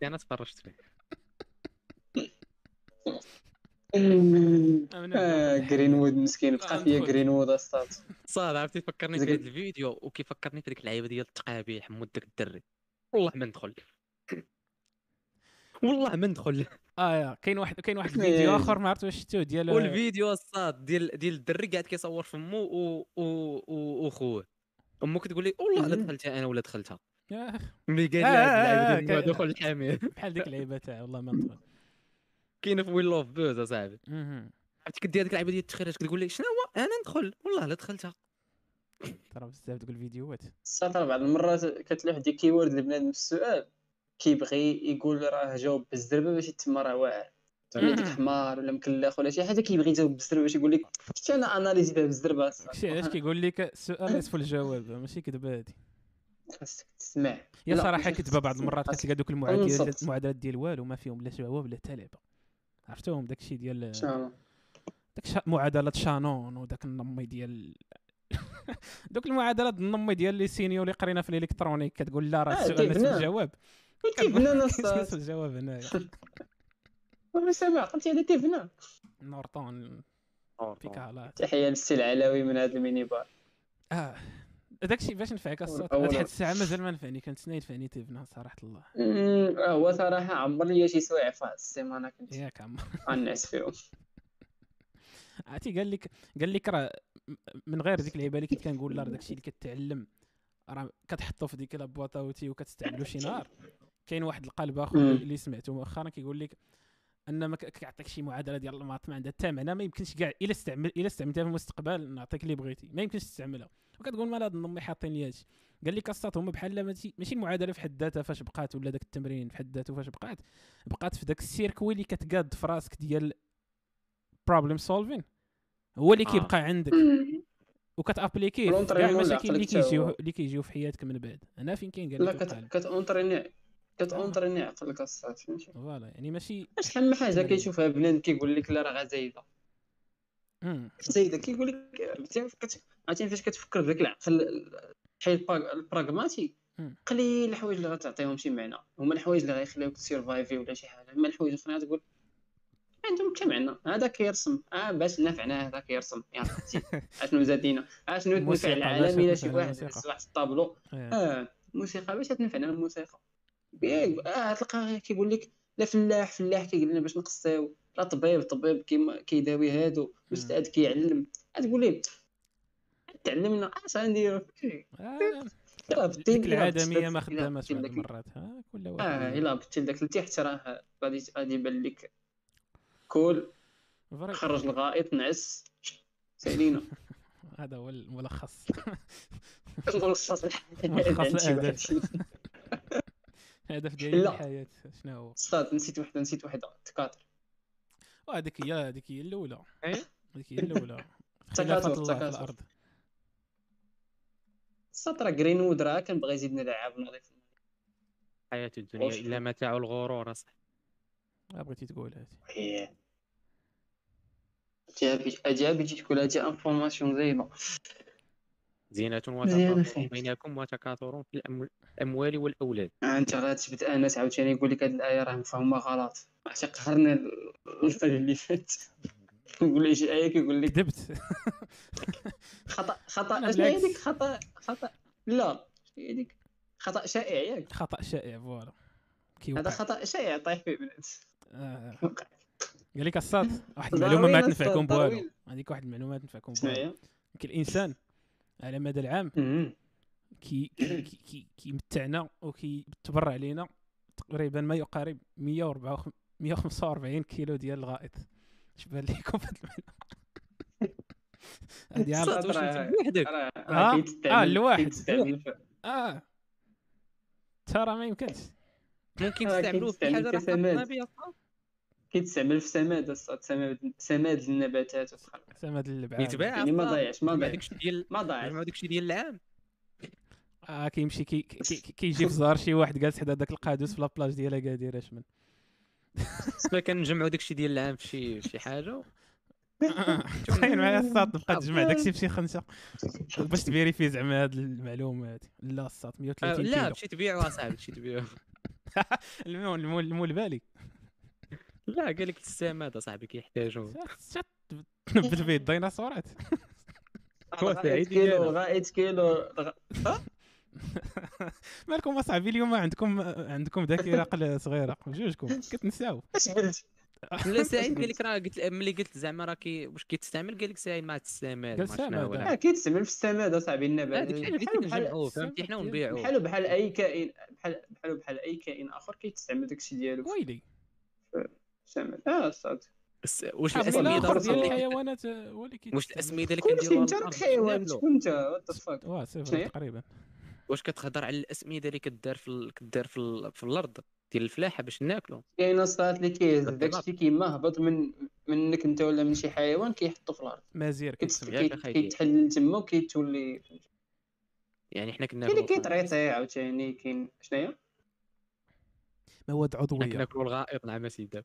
انا تفرجت فيه غرينوود مسكين بقى فيا غرينوود اصاط صاد، عرفتي فكرني في هذا الفيديو وكيفكرني في ديك اللعيبه ديال التقابيح مود داك الدري، والله ما ندخل والله ما ندخل. اه يا كاين واحد كاين واحد الفيديو اخر ما عرفت واش شفتوه ديال والفيديو الصاد ديال ديال الدري قاعد كيصور في امه وخوه، امه كتقول لي والله لا دخلتها انا ولا دخلتها، ملي قال لها اللعيبه ديال دخل الحامير بحال ديك اللعيبه تاع والله ما ندخل كاينه في وي لوف بوز اصاحبي. عرفتي كدير هذيك اللعيبه ديال التخريج كتقول لي شنو هو انا ندخل والله لا دخلتها، ترى بزاف دوك الفيديوهات الصراحه. بعض المرات كتلوح دي كيورد لبنادم السؤال كيبغي يقول راه جاوب بالزربه باش يتما راه واعر، ولا ديك حمار ولا مكلخ ولا شي حاجه كيبغي يجاوب بالزربه باش يقول لك حتى انا اناليزي دابا بالزربه الصراحه. شي علاش كيقول لك السؤال يصف الجواب، ماشي كذبه هذه، خاصك تسمع. هي صراحه كذبه بعض المرات كتلقى دوك المعادلات المعادلات ديال والو ما فيهم لا جواب لا حتى لعبه، عرفتوهم داكشي ديال داك معادلات شانون وداك النمي ديال دوك المعادلات النمي ديال لي سينيو اللي قرينا في الالكترونيك، كتقول لا راه السؤال نفس الجواب تيبنا نص الجواب هنايا ولا سامع قلتي هذا تيبنا نورطون بيكالا. تحيه للسي العلاوي من هذا الميني بار. اه داكشي باش نفعك الصوت هاد الحد الساعه مازال ما نفعني، كنتسنى ينفعني تيفنا صراحه الله. اه هو صراحه عمر لي شي سوايع في هاد السيمانه كنت ياك عمر غنعس فيهم. عرفتي قال لك قال لك راه من غير ديك العباله اللي كنت كنقول لها، راه داكشي اللي كتعلم راه كتحطو في ديك لابواطاوتي وكتستعملو شي نهار. كاين واحد القالب اخر اللي سمعته مؤخرا كيقول لك ان ما كيعطيك شي معادله ديال الماط ما عندها حتى معنى، ما يمكنش كاع الا استعمل الا استعملتها في المستقبل نعطيك اللي بغيتي، ما يمكنش تستعملها. وكتقول مال هاد النمي حاطين لي هادشي. قال لك الصات هما بحال ماشي المعادله في حد ذاتها فاش بقات، ولا داك التمرين في حد ذاته فاش بقات، بقات في داك السيركوي اللي كتقاد في راسك ديال بروبليم سولفين، هو اللي كيبقى عندك وكتابليكيه كاع المشاكل اللي كيجيو اللي كيجيو في حياتك من بعد. هنا فين كاين قال لك لا كتونتريني كتونتريني عقلك الصات، فهمتي؟ فوالا يعني ماشي شحال من حاجه كيشوفها بنادم كيقول لك لا راه زايده زايده، كيقول لك عرفتي فاش كتفكر بداك العقل حيل البراغماتي قليل الحوايج اللي غتعطيهم شي معنى، هما الحوايج اللي غيخليوك تسيرفايفي ولا شي حاجه، اما الحوايج الاخرى تقول عندهم حتى معنى. هذا كيرسم اه باش نفعنا، هذا كيرسم يا اختي اشنو زادينا اشنو النفع العالمي الى شي واحد صلحت الطابلو اه الموسيقى باش تنفعنا الموسيقى. اه تلقى كيقول لك لا فلاح فلاح كيقول لنا باش نقصيو، لا طبيب طبيب كيداوي هادو، الاستاذ كيعلم. تقول لي تعلمنا اش غنديرو فيه ديك العدميه ما خداماش بعض المرات. ها كل واحد اه الا بتي داك لتحت راه غادي غادي يبان لك كول خرج الغائط نعس سالينا. هذا هو الملخص الملخص ملخص الاهداف الهدف ديال الحياه. شنو هو استاذ؟ نسيت وحده نسيت وحده التكاثر، وهذيك هي هذيك هي الاولى هذيك هي الاولى تكاثر تكاثر السطر. غرينوود راه كنبغي يزيدنا لعاب نظيف. حياة الدنيا الا متاع الغرور. اصاحبي بغيتي تقول هادي تيابي اجابي تقول هادي انفورماسيون زينه زينه وتفاخر بينكم وتكاثر في الاموال والاولاد. انت غادي تبت انس عاوتاني يقول لك هاد الايه راه مفهومه غلط، حتى قهرنا الفجر اللي فات نقول لي شي ايه كيقول لك كذبت خطا خطا شنو هذيك خطا خطا لا هذيك خطا شائع ياك خطا شائع فوالا هذا خطا شائع طايح فيه بنات آه. قال لك الصاد واحد المعلومه ما تنفعكم بوالو، هذيك واحد المعلومه ما تنفعكم بوالو. الانسان على مدى العام كي كي كيمتعنا وكيتبرع لينا تقريبا ما يقارب مية وأربعة وخمسين كيلو ديال الغائط. اش بان لكم هاد المعلومه؟ هادي على واش وحدك اه الواحد اه ترى ما يمكنش ممكن تستعملوه في حاجه راه كيتستعمل في سماد سماد سماد للنباتات وخا سماد للبعاد يتباع يعني ما ضيعش ما ضيعش ديال ما ضيعش ما داكشي ديال العام اه كيمشي كي كيجي في زهر شي واحد جالس حدا داك القادوس في لابلاج ديال اكادير اشمن سما كنجمعوا داكشي ديال العام في شي شي حاجه تخيل معايا الساط تبقى تجمع داكشي في شي خنشه باش تفيريفي زعما هاد المعلومه هادي. لا الساط مية وثلاثين كيلو لا مشي تبيعوا اصاحبي مشي تبيعوا المول المول بالي لا قال لك السماد اصاحبي كيحتاجو تنبت به الديناصورات كيلو غائط كيلو مالكم اصاحبي اليوم عندكم عندكم ذاكره صغيره جوجكم كتنساو. اش قلت؟ لا سعيد قال لك راه قلت ملي قلت زعما راه كي واش كيتستعمل قال لك سعيد ما تستعمل ما كيتستعمل في السماد اصاحبي النبات بحال فهمتي حنا ونبيعو بحال بحال اي كائن بحال بحال بحال اي كائن اخر كيتستعمل داكشي ديالو ويلي سماد اه الصاد. واش الاسمده ديال الحيوانات هو اللي كيت واش الاسمده اللي كنديروها انت الحيوان انت وات فاك واه صافي تقريبا. واش كتهضر على الاسمده اللي كدار في كدار في, في الارض ديال الفلاحه باش ناكلو؟ كاين الصات اللي كيهز داكشي كيما هبط من منك انت ولا من شي حيوان كيحطو في الارض مزير كيتحلل تما وكيتولي يعني حنا كنا كاين كيطريطي عاوتاني كاين شناهي مواد عضويه كناكلو الغائط مع مسيده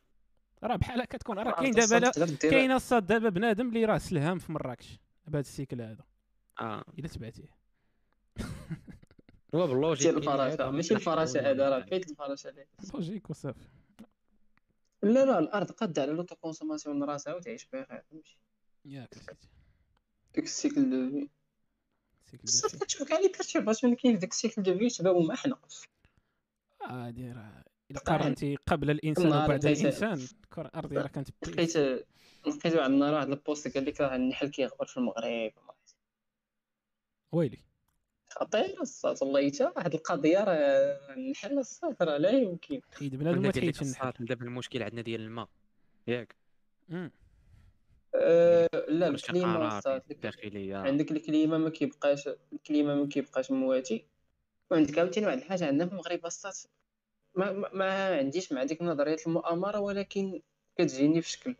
راه بحال هكا تكون راه كاين دابا كاين الصاد دابا بنادم اللي راه سلهام في مراكش بهذا السيكل هذا اه الا تبعتيه هو باللوجيك ديال الفراشة ماشي الفراشة هذا راه فايت الفراشة هذا لوجيك وصافي. لا لا الارض قد على لوطو كونسوماسيون راسها وتعيش بخير فهمتي ياك سيدي داك السيكل دو في السيكل دو كتشوف كاع لي بيرتيرباسيون اللي كاين في داك السيكل دو في تباو ما حنا هادي راه الا قارنتي قبل الانسان وبعد الانسان الكره الارضيه راه كانت لقيت لقيت واحد النهار واحد البوست قال لك راه النحل كيغبر في المغرب ويلي خطير الصات والله حتى واحد القضيه راه النحل الصات راه لا يمكن حيد بنادم ما تحيدش النحل. دابا المشكل عندنا ديال الماء ياك امم أه لا الكليمه الصات الداخليه عندك الكليمه ما كيبقاش الكليمه ما كيبقاش مواتي وعندك عاوتاني واحد الحاجه عندنا في المغرب الصات ما, ما ما عنديش مع ديك نظريه المؤامره ولكن كتجيني في شكل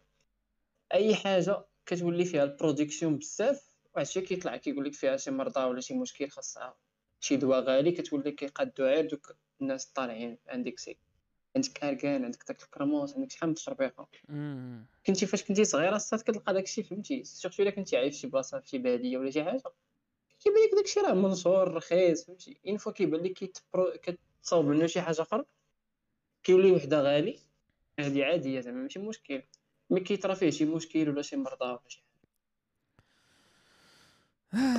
اي حاجه كتولي فيها البرودكسيون بزاف وهادشي كيطلع كيقول لك فيها شي مرضى ولا شي مشكل خاصها شي دواء غالي كتولي كيقادو غير دوك الناس الطالعين عندك سي عندك اركان عندك داك الكرموس عندك شحال من الشربيقه كنتي فاش كنتي صغيره الصات كتلقى داكشي فهمتي سيرتو الا كنتي عايش في شي بلاصه في شي باديه ولا شي حاجه كيبان لك داكشي راه منشور رخيص فهمتي اين فوا كيبان لك كتصاوب منه شي حاجه اخرى كيولي وحده غالي هذه عاديه زعما ماشي مشكل مي كيطرا فيه شي مشكل ولا شي مرضى ولا شي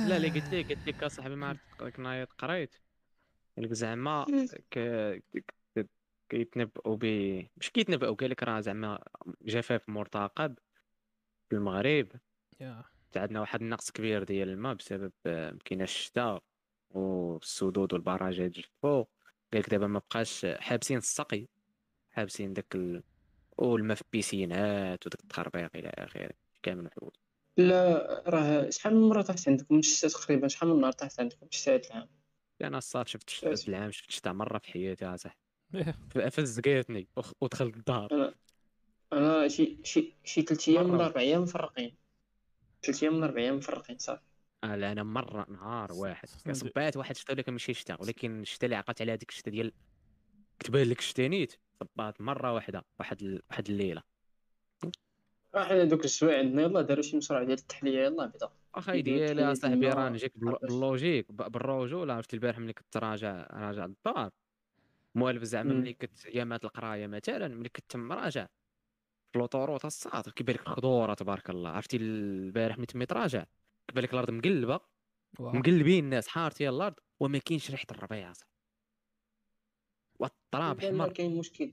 لا اللي قلت لك قلت لك اصاحبي ما عرفت نايض قريت قال زعما كيتنبؤوا ب مش كيتنبؤوا قال لك راه زعما جفاف مرتقب في المغرب عندنا واحد النقص كبير ديال الماء بسبب آه، مكيناش الشتاء والسدود والبراجات اللي فوق، قالك دابا ما بقاش حابسين السقي، حابسين داك ال... والما في البيسينات وداك التخربيق الى اخره كامل محبوس. لا راه شحال من مره طاحت عندكم الشتاء؟ تقريبا شحال من نهار طاحت عندكم الشتاء هاد العام؟ انا الصاد شفت الشتاء العام، شفت الشتاء مره في حياتي صح، فزقاتني ودخلت الدار. انا انا شي شي شي ثلاث ايام ولا اربع ايام مفرقين، ثلاث ايام ولا اربع ايام مفرقين صافي. لا انا مره نهار واحد صبات واحد الشتاء، ولكن ماشي شتاء، ولكن الشتاء اللي عقات على هذيك الشتاء ديال كتبان لك شتانيت، صبات مره واحده واحد واحد الليله. احنا دوك السوايع عندنا يلاه داروا شي مشروع ديال التحليه، يلاه بدا اخاي ديالها صاحبي. راه نجيك باللوجيك بالرجوله، عرفتي البارح ملي كتراجع راجع للدار موالف زعما، ملي كت ايامات القرايه مثلا ملي كتم راجع في لوطوروط الصاط كيبان لك الخضوره تبارك الله. عرفتي البارح ملي تميت راجع كيبان لك الارض مقلبه، مقلبين الناس حارتي الارض وما كاينش ريحه الربيع اصاحبي، والتراب حمر. كاين مشكل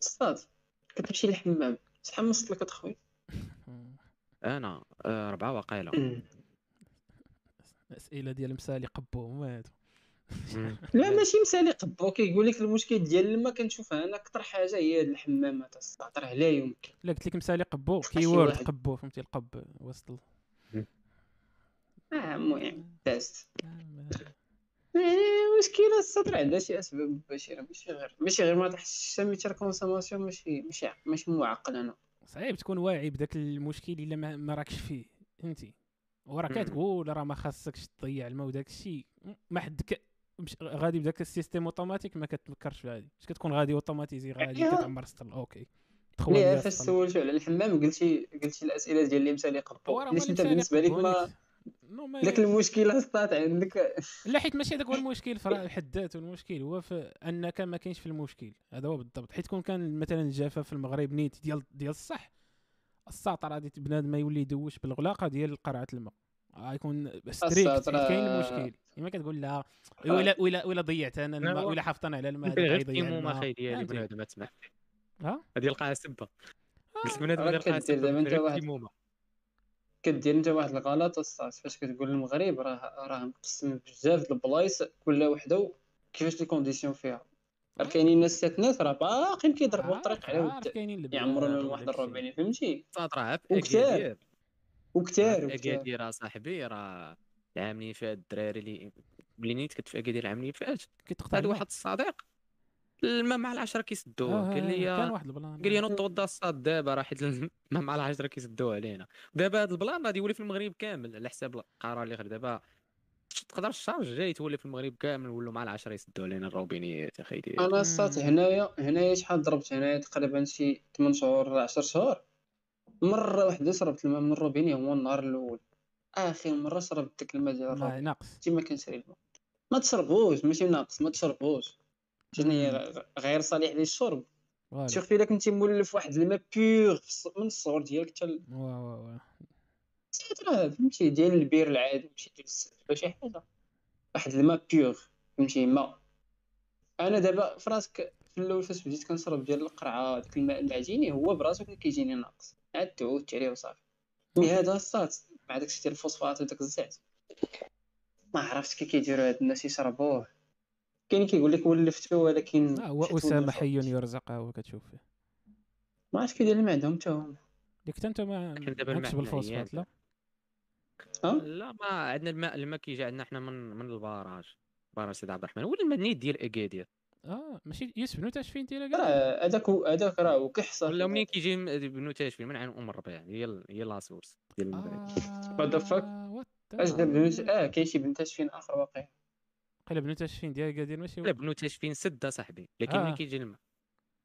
الصاط كتمشي للحمام شحال من صلك اخويا؟ انا اربعه وقيله. الاسئله ديال مسالي قبو هما هادو. لا ماشي مسالي قبو، كيقول لك المشكل ديال الماء كنشوفها انا اكثر حاجه هي الحمامات الصاط، راه لا يمكن. لا قلت لك مسالي قبو كيورد قبو، فهمتي القب وسط. اه المهم دازت مشكله السطر، عندها شي اسباب مباشره، ماشي غير ماشي غير ما طاحش الشمس حتى الكونسوماسيون، ماشي ماشي ماشي معقل. انا صعيب تكون واعي بداك المشكل الا ما راكش فيه، فهمتي؟ وراه كتقول راه ما خاصكش تضيع الماء وداك الشيء، ما حدك غادي بداك السيستيم اوتوماتيك، ما كتفكرش في هذه باش كتكون غادي اوتوماتيزي غادي كتعمر السطر. اوكي تخوي لي فاش سولتو على الحمام قلتي قلتي الاسئله ديال اللي مسالي قبو، علاش انت بالنسبه لك ما داك المشكله سطات عندك؟ لا حيت ماشي هذاك هو المشكل في حد ذاته، المشكل هو في انك ما كاينش في المشكل، هذا هو بالضبط. حيت كون كان مثلا الجفاف في المغرب نيت ديال ديال الصح الساطر، غادي بنادم ما يولي يدوش بالغلاقه ديال قرعه الماء، غيكون ستريكت. كاين المشكل كما كتقول لها ولا ولا ولا ضيعت انا الماء ولا حافظت انا على الماء، هذا غيضيع الماء. ما خايديالي بنادم ما تسمح ها هذه القاعه سبه، قلت بنادم غير القاعه سبه كدير انت واحد الغلط الصاص فاش كتقول المغرب راه راه مقسم بزاف د البلايص كل وحده كيفاش لي كونديسيون فيها. راه كاينين ناس ساكنات راه باقيين كيضربوا الطريق على ود يعمروا لهم واحد الربعين، فهمتي؟ صات راه في اكادير وكثار اكادير راه صاحبي راه العام اللي فات الدراري اللي بلي نيت كنت في اكادير العام اللي فات كيتقطع هذا واحد الصديق الماء مع العشرة كيسدوه، قال لي قال لي نوض توضى الصاد دابا راه حيت الماء مع العشرة كيسدوه علينا. دابا هذا البلان غادي يولي في المغرب كامل على حساب القرار اللي خرج دابا، تقدر الشهر الجاي تولي في المغرب كامل ولا مع العشرة يسدوه علينا الروبينيات. اخيدي انا الصاد هنايا هنايا شحال ضربت هنايا تقريبا شي ثمانية شهور عشرة شهور، مره واحده شربت الماء من الروبيني هو النهار الاول، اخر مره شربت داك الماء ديال الروبيني ناقص. تما كنشري الماء ما تشربوش، ماشي ناقص ما تشربوش، جني غير صالح للشرب. شوفي الا كنتي مولف واحد الماء بيغ من الصور ديالك حتى تل... وا وا وا راه فهمتي ديال البير العادي ماشي ديال السلفه شي حاجه، واحد الماء بيغ فهمتي. ما انا دابا في راسك في الاول فاش بديت كنشرب ديال القرعه داك الماء العجيني هو براسو كان كيجيني ناقص، عاد تعودت عليه وصافي. مي هذا الصات مع داكشي ديال الفوسفات وداك الزعت ما عرفتش كي كيديروا هاد الناس يشربوه. كاين كيقول لك ولفتو ولكن هو اسامه حي يرزق، هو كتشوف فيه ما عرفتش كيدير الماء عندهم حتى هما ديك حتى انتما دابا بالفوسفات. لا لا ما عندنا الماء، الماء كيجي عندنا حنا من من البراج، براج سيدي عبد الرحمن ولا المدني ديال اكادير. اه ماشي يسبنو تاشفين ديال اه هذاك هذاك راه كيحصل ولا منين كيجي بنو تاشفين من عين ام الربيع هي هي لا سورس ديال المغرب. وات ذا فاك اش دابا؟ اه كاين شي بنو تاشفين اخر واقع قال بنو تاشفين ديال قادير ماشي لا بنو تاشفين سده صاحبي، لكن ملي كيجي الماء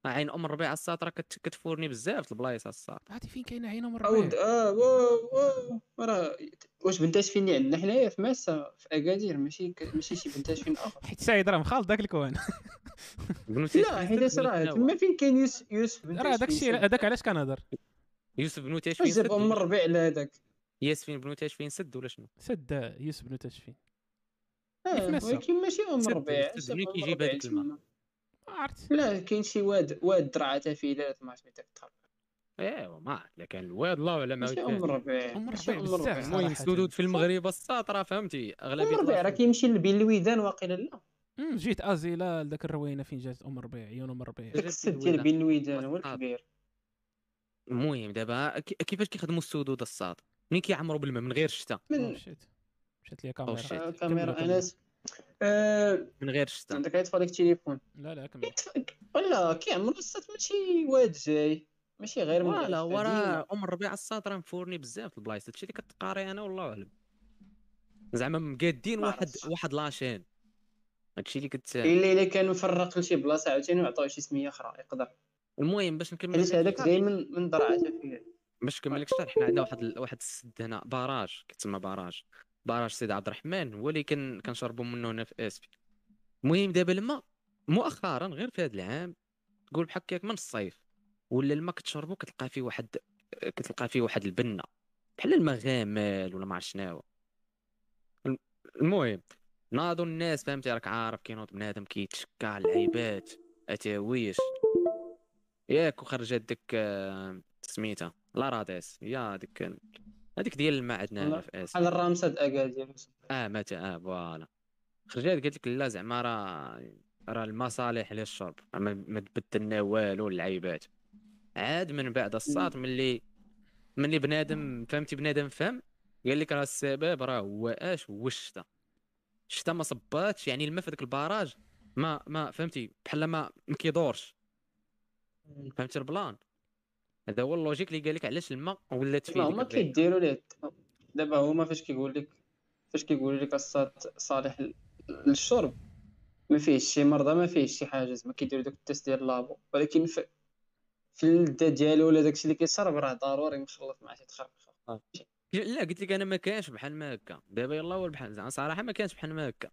عين ام الربيع الساط راه كتفورني بزاف البلايص الساط. عرفتي فين كاينه عين ام الربيع؟ اه واو راه واش بنو تاشفين اللي عندنا حنايا في ماسه في اكادير ماشي ماشي شي بنو تاشفين اخر، حيت سعيد راه مخالط داك الكون. لا حيت راه تما فين كاين يوسف بنو تاشفين راه داك الشيء، هذاك علاش كنهضر يوسف بنو تاشفين سد. ام الربيع على هذاك ياسفين بنو تاشفين سد ولا شنو؟ سد يوسف بنو تاشفين ولكن ماشي ام الربيع اللي كيجيب هذاك الماء. عرفت لا كاين شي واد واد درعه تافيلات ما عرفتش داك التراب ايوا ما عرفت، لكن الواد الله اعلم ماشي ام الربيع، ام الربيع بزاف. المهم السدود في المغرب الساط راه فهمتي اغلبيه ام الربيع راه كيمشي لبين الويدان واقيلا. لا جيت ازيلا لذاك الروينه فين جات ام الربيع، عيون ام الربيع داك السد ديال بين الويدان هو الكبير. المهم دابا كيفاش كيخدموا السدود الساط ملي كيعمروا بالماء من غير الشتاء. مشات مشات لي كاميرا كاميرا انس من غير الشتاء عندك غيطفى داك التليفون. لا لا كمل. ولا كيعمروا الساط ماشي واد جاي ماشي غير من لا هو راه ام الربيع الساط راه مفورني بزاف البلايص. هادشي اللي كتقاري انا والله اعلم زعما مقادين واحد واحد لاشين. هادشي اللي كت الا الا كان مفرق لشي بلاصه عاوتاني وعطاوه شي سميه اخرى يقدر. المهم باش نكمل علاش هذاك دائما من ضرعته فيه باش نكملك الشرح. حنا عندنا واحد واحد السد هنا باراج كيتسمى باراج باراج سيدي عبد الرحمن هو اللي كنشربوا منه هنا في اسبي. المهم دابا الماء مؤخرا غير في هذا العام تقول بحال هكاك من الصيف ولا الماء كتشربو كتلقى فيه واحد كتلقى فيه واحد البنه بحال الماء غامل ولا ما عرفت شناهو. المهم ناضوا الناس فهمتي راك عارف كينوض بنادم كيتشكى العيبات اتاويش ياك وخرجت ديك سميتها لا راديس يا ديك هذيك ديال المعدن هنا في اس بحال الرامسه د اكادير اه متى اه فوالا خرجت قالت لك لا زعما راه راه الماء صالح للشرب ما تبدلنا والو العيبات. عاد من بعد الصاد ملي ملي بنادم فهمتي بنادم فهم قال لك راه السبب راه هو اش هو الشتاء. الشتاء ما صباتش يعني الماء في داك البراج ما ما فهمتي بحال ما ما كيدورش فهمتي البلان. هذا هو اللوجيك اللي قال لك علاش الماء ولات فيه هما كيديروا ليه. دابا هما فاش كيقول لك فاش كيقولوا لك الصاد صالح للشرب ما فيهش شي مرضى ما فيهش شي حاجه زعما كيديروا داك التست ديال اللابو ولكن في في اللذه ديالو ولا داكشي اللي كيشرب راه ضروري مخلط مع شي تخربيقه. آه. لا قلت لك انا ما كانش بحال ما هكا دابا يلاه هو بحال زعما صراحه ما كانش بحال ما هكا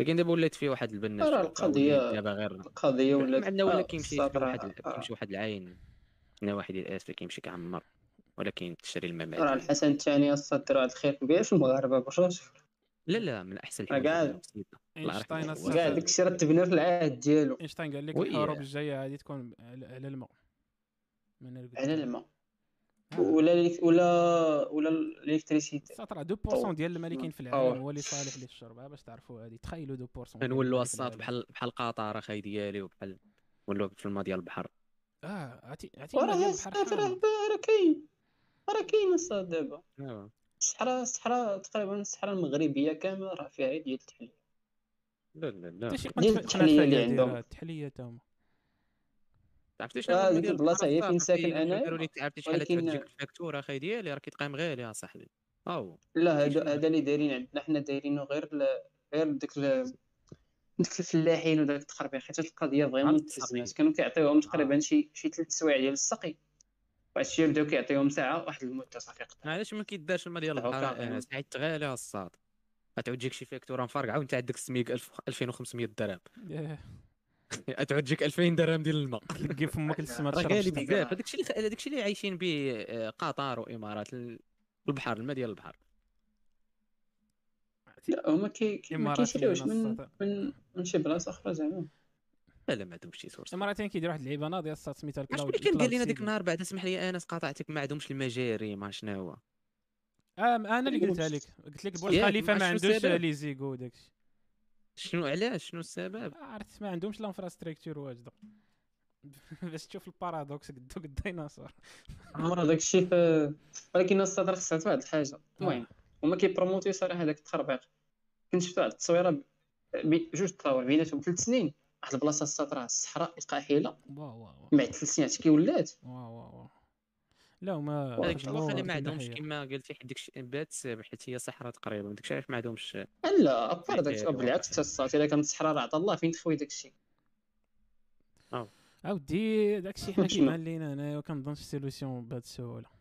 لكن دابا ولات فيه واحد البنات راه القضيه دابا غير القضيه ولات عندنا ولا كيمشي واحد كيمشي واحد العين هنا واحد ديال اسفل كيمشي كيعمر ولكن تشري الماء راه الحسن الثاني الصاد راه الخير كبير في المغاربه برشاش. لا لا من احسن الحاجات اينشتاين كاع داكشي راه تبنى في العهد ديالو. اينشتاين قال لك الحروب الجايه غادي تكون على الماء على الماء ولا ولا ولا الالكتريسيتي. سطر اثنين بالمية ديال الماء اللي كاين في العالم هو اللي صالح للشرب باش تعرفوا هذه. تخيلوا اثنين بالمية نولوا الساط بحال بحال قطر اخي ديالي وبحال نولوا في الماء ديال البحر. اه عرفتي عرفتي راه الساط راه كاين راه كاين الساط دابا. ايوا الصحراء الصحراء تقريبا الصحراء المغربيه كامله راه فيها ديال التحليه. لا لا لا ديال التحليه اللي عندهم التحليه تا هما عرفتي شنو هذيك البلاصه هي فين ساكن انا عرفتي شحال تجيك الفاكتوره اخي ديالي راه كيتقام غالي يا صاحبي. ها لا هذا هذا اللي دايرين عندنا حنا دايرينه غير ل... غير داك ل... داك الفلاحين وداك التخربيق حيت القضيه فريمون تسميات كانوا كيعطيوهم تقريبا شي شي ثلاث سوايع ديال السقي واش الشيء بداو كيعطيوهم ساعه واحد المده صافي قطع. علاش ما كيدارش الماء ديال البحر حيت غالي الصاد غتعود تجيك شي فاكتوره مفرقعه وانت عندك سميك ألفين وخمسمية درهم تعود تجيك ألفين درهم ديال الماء تلقي فمك للسما تشرب غالي بزاف. هذاك الشيء اللي داك الشيء اللي عايشين به قطر وامارات البحر الماء ديال البحر. لا هما كيشريوش من من من شي بلاصه اخرى زعما. لا لا ما عندهمش شي سورس. مرتين كيدير واحد اللعيبه ناضيه الصاد سميتها الكلاود. شكون قال لنا ديك النهار بعد اسمح لي انس قاطعتك ما عندهمش المجاري ما شنو هو. اه انا اللي قلتها لك قلت لك بوالخليفه ما عندوش لي زيغو داكشي. شنو علاش شنو السبب؟ عرفت ما عندهمش لانفراستركتور واجده باش تشوف البارادوكس قدو قد الديناصور. عمر داك الشيء ولكن الصدر خصها واحد الحاجه. المهم هما كيبروموتيو صراحه هذاك التخربيق. كنت شفت واحد التصويره بجوج تصاور بيناتهم ثلاث سنين واحد البلاصه الساط راه الصحراء القاحله واه واه بعد ثلاث سنينات كي ولات واه واه لا هما هذاك واخا ما عندهمش كما قلتي حيت داكشي بات حيت هي صحراء تقريبا داكشي علاش ما عندهمش. لا ابار داك بالعكس حتى الصاط الا كانت الصحراء راه عطا الله فين تخوي داكشي. اه اودي داكشي حنا كيبان لينا هنايا وكنظنش سيلوسيون بهاد السهوله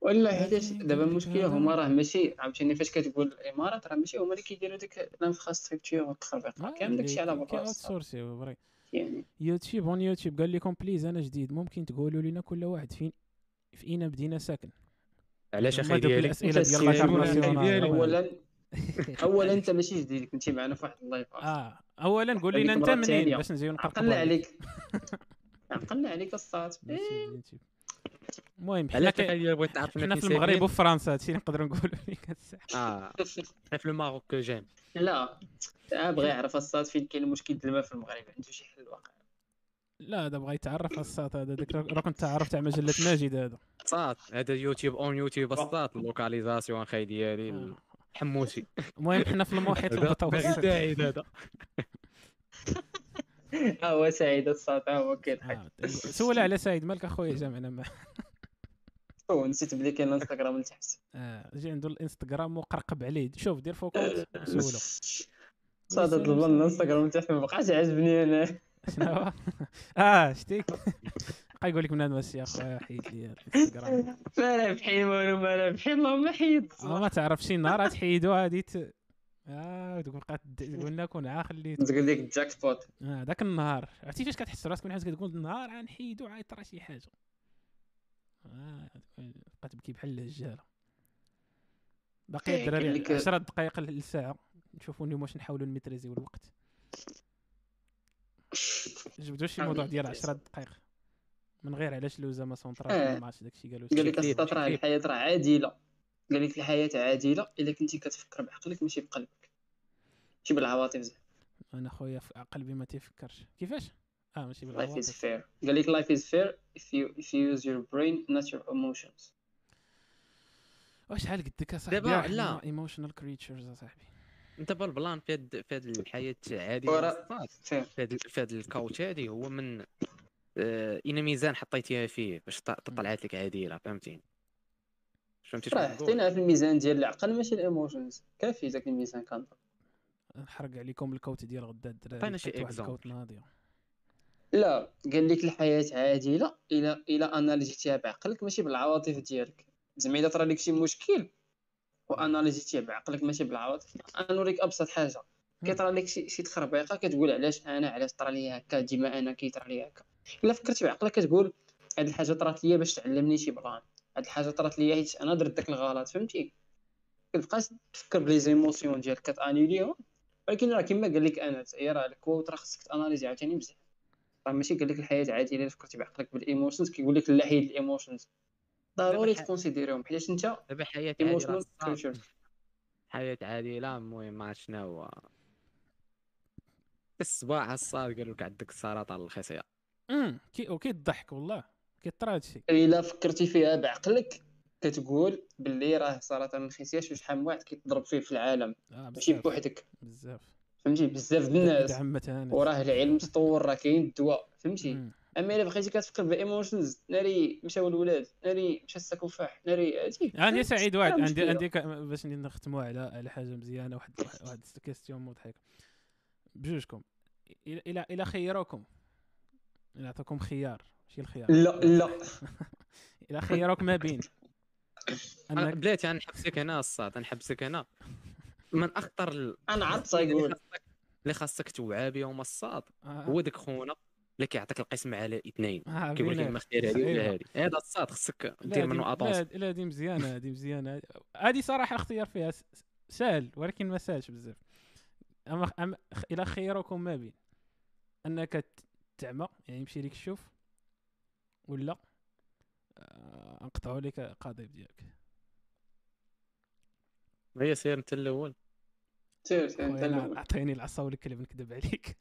ولا حيتاش دابا المشكله هما راه ماشي عاوتاني فاش كتقول الامارات راه ماشي هما اللي كيديروا ديك الانفراستركتور والتخربيق كامل داكشي على براسو. يعني يوتيوب اون يوتيوب قال لكم بليز انا جديد ممكن تقولوا لنا كل واحد فين في اين مدينه ساكن. علاش اخي ديالي الاسئله ديال اولا اولا انت ماشي جديد كنتي معنا في واحد اللايف. اه اولا قول لنا انت منين باش نجيو نقربوا. عقلنا عليك عقلنا عليك الصاط المهم حنا في المغرب وفرنسا هادشي اللي نقدروا نقولوا فيك الساعه. اه حنا في الماروك جيم. لا بغى يعرف الساط فين كاين المشكل ديال الماء في المغرب، عنده شي حل واقع؟ لا هذا بغى يتعرف الساط هذا، داك راه كنت تعرفت على مجله ماجد هذا الساط هذا يوتيوب اون يوتيوب الساط اللوكاليزاسيون خاي ديالي حموسي. المهم حنا في المحيط المتوسط هذا. ها هو سعيد الساط، ها هو كيضحك. سول على سعيد مالك اخويا جامعنا معاه. او نسيت بلي كاين الانستغرام لتحت. اه جي عنده الانستغرام وقرقب عليه، شوف دير فوكوت سولو. صاد هاد البلان الانستغرام لتحت ما بقاش عاجبني انا. شنو اه شتيك بقى يقول لك من هاد ماشي اخويا حيد لي الانستغرام. ما لا بحال والو، ما لا بحال اللهم حيد. ما تعرفش شي نهار غتحيدو غادي اه تقول بقات قلنا كون عا خليت تقول لك الجاك بوت. اه داك النهار عرفتي فاش كتحس راسك من حيت كتقول النهار غنحيدو عيطرا شي حاجه. اه بقات تبكي بحال الهجاله. باقي الدراري عشرة دقائق للساعه نشوفوا اليوم واش نحاولوا نميتريزيو الوقت. جبدوا شي موضوع ديال عشرة دقائق من غير علاش لوزه ما سونطرا ما عرفتش داكشي قالوا. قال لك استطرا الحياه راه عادله، قال لك الحياه عادله الا كنتي كتفكر بعقلك ماشي بقلبك ماشي بالعواطف. زعما انا خويا في قلبي ما تيفكرش كيفاش. اه ماشي بالعواطف. life is fair قال لك life is fair if you if you use your brain not your emotions. واش حال قدك اصاحبي دابا؟ لا ايموشنال كريتشرز اصاحبي. انت بالبلان في هاد في هاد الحياه عاديه في هاد في هاد الكوت هادي هو من آه ان ميزان حطيتيها فيه باش طلعت لك عادله. فهمتيني راه حطيناها في الميزان ديال العقل ماشي الايموشنز. كافي ذاك الميزان كان نحرق عليكم الكوت ديال غدا الدراري. عطينا شي كوت ناضيه. لا قال لك الحياه عادله الى الى اناليزيتيها بعقلك ماشي بالعواطف ديالك. زعما الا طرا لك شي مشكل واناليزيتيه بعقلك ماشي بالعواطف. غنوريك ابسط حاجه، كيطرا لك شي شي تخربيقه كتقول علاش انا علاش طرا لي هكا، ديما انا كيطرا لي هكا. الا فكرت بعقلك كتقول هاد الحاجه طرات لي باش تعلمني شي بلان، هاد الحاجه طرات ليا حيت انا درت داك الغلط. فهمتي كتبقاش تفكر بلي زيموسيون ديالك كتانيليهم. ولكن راه كما قال لك انا هي راه الكوت راه خصك تاناليزي عاوتاني مزيان. راه ماشي قال لك الحياه عاديه الا فكرتي بعقلك بالايموشنز. كيقول لك لا حيد الايموشنز ضروري تكونسيديريهم حيت انت دابا حياه عاديه حياه عاديه. لا المهم ما عرفت شنو هو الصباح الصاد قالوا لك عندك السرطان الخصيه. امم كي اوكي الضحك والله كيطرا هادشي. الا فكرتي فيها بعقلك كتقول باللي راه سرطان الخصيه شحال واحد كيتضرب فيه في العالم ماشي آه بوحدك بزاف. فهمتي بزاف ديال الناس وراه العلم تطور راه كاين الدواء. فهمتي اما الا بقيتي كتفكر بايموشنز ناري مشاو الولاد ناري مشى السكفاح ناري هادي. عندي سعيد واحد عندي عندي باش نختموا على على حاجه مزيانه. واحد واحد كيستيون مضحكه بجوجكم. الا الا خيروكم الا عطاكم خيار شي الخيار. لا لا الا خيروك ما بين انا بلاتي غنحبسك هنا الصاد غنحبسك هنا من اخطر ال... انا عرفت يقول اللي خاصك توعى بهم الصاد هو داك خونا اللي كيعطيك القسم على اثنين كيقول لك ما خير هذه ولا هذه. هذا الصاد خصك دير منه اطونس. لا هذه مزيانه هذه مزيانه هذه صراحه اختيار فيها سهل ولكن ما سهلش بزاف. اما أم... الا خيروكم ما بين انك تعمى يعني يمشي لك الشوف ولا انقطعوا لك القضيب ديالك. هي سير انت الاول سير سير انت الاول. عطيني العصا والكلب نكذب عليك.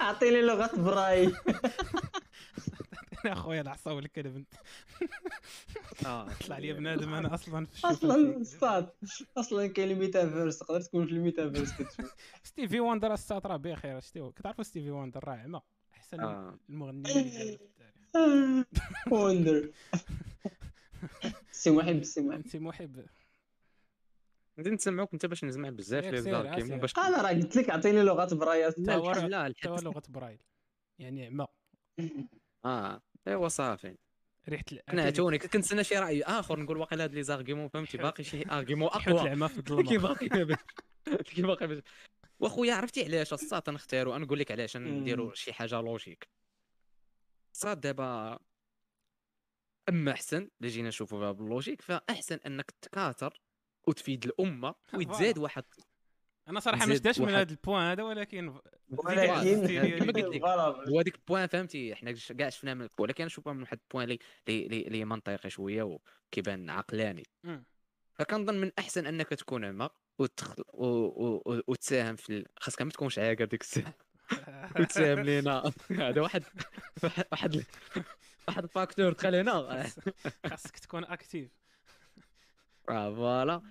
اعطيني لغه براي. عطيني اخويا العصا والكلب. اه طلع لي بنادم انا اصلا في اصلا الصاد اصلا كاين الميتافيرس. تقدر تكون في الميتافيرس كتشوف ستيفي وندر الساط راه بخير. شتيو كتعرفوا ستيفي وندر راه عمى احسن المغني اللي دار وندر. سي محب سي محب سي محب غادي نسمعوك انت باش نجمع بزاف لي زار كيما باش انا راه قلت لك عطيني لغه برايل. لا حتى لغه برايل يعني عمى. اه ايوا صافي ريحت قنعتوني. كنت نتسنى شي راي اخر نقول واقيلا هاد لي زارغيمون. فهمتي باقي شي ارغيمون اقوى العمى في الظلمه كي باقي كي باقي. واخويا عرفتي علاش الصاد نختاروا؟ نقول لك علاش نديروا شي حاجه لوجيك. الصاد دابا اما احسن اللي جينا نشوفوا فيها باللوجيك فاحسن انك تكاثر وتفيد الامه ويتزاد واحد انا صراحه ما شداش من هذا البوان هذا ولكن ولكن هو هذيك البوان فهمتي حنا كاع شفناه من الكو ولكن نشوفها من واحد البوان اللي اللي منطقي شويه وكيبان عقلاني. فكنظن من احسن انك تكون عمى وتخل... و... و... وتساهم في ال... خاصك ما تكونش عاقر ديك الساعه وتساهم لينا. هذا واحد واحد واحد الفاكتور دخل هنا. خاصك تكون اكتيف راه فوالا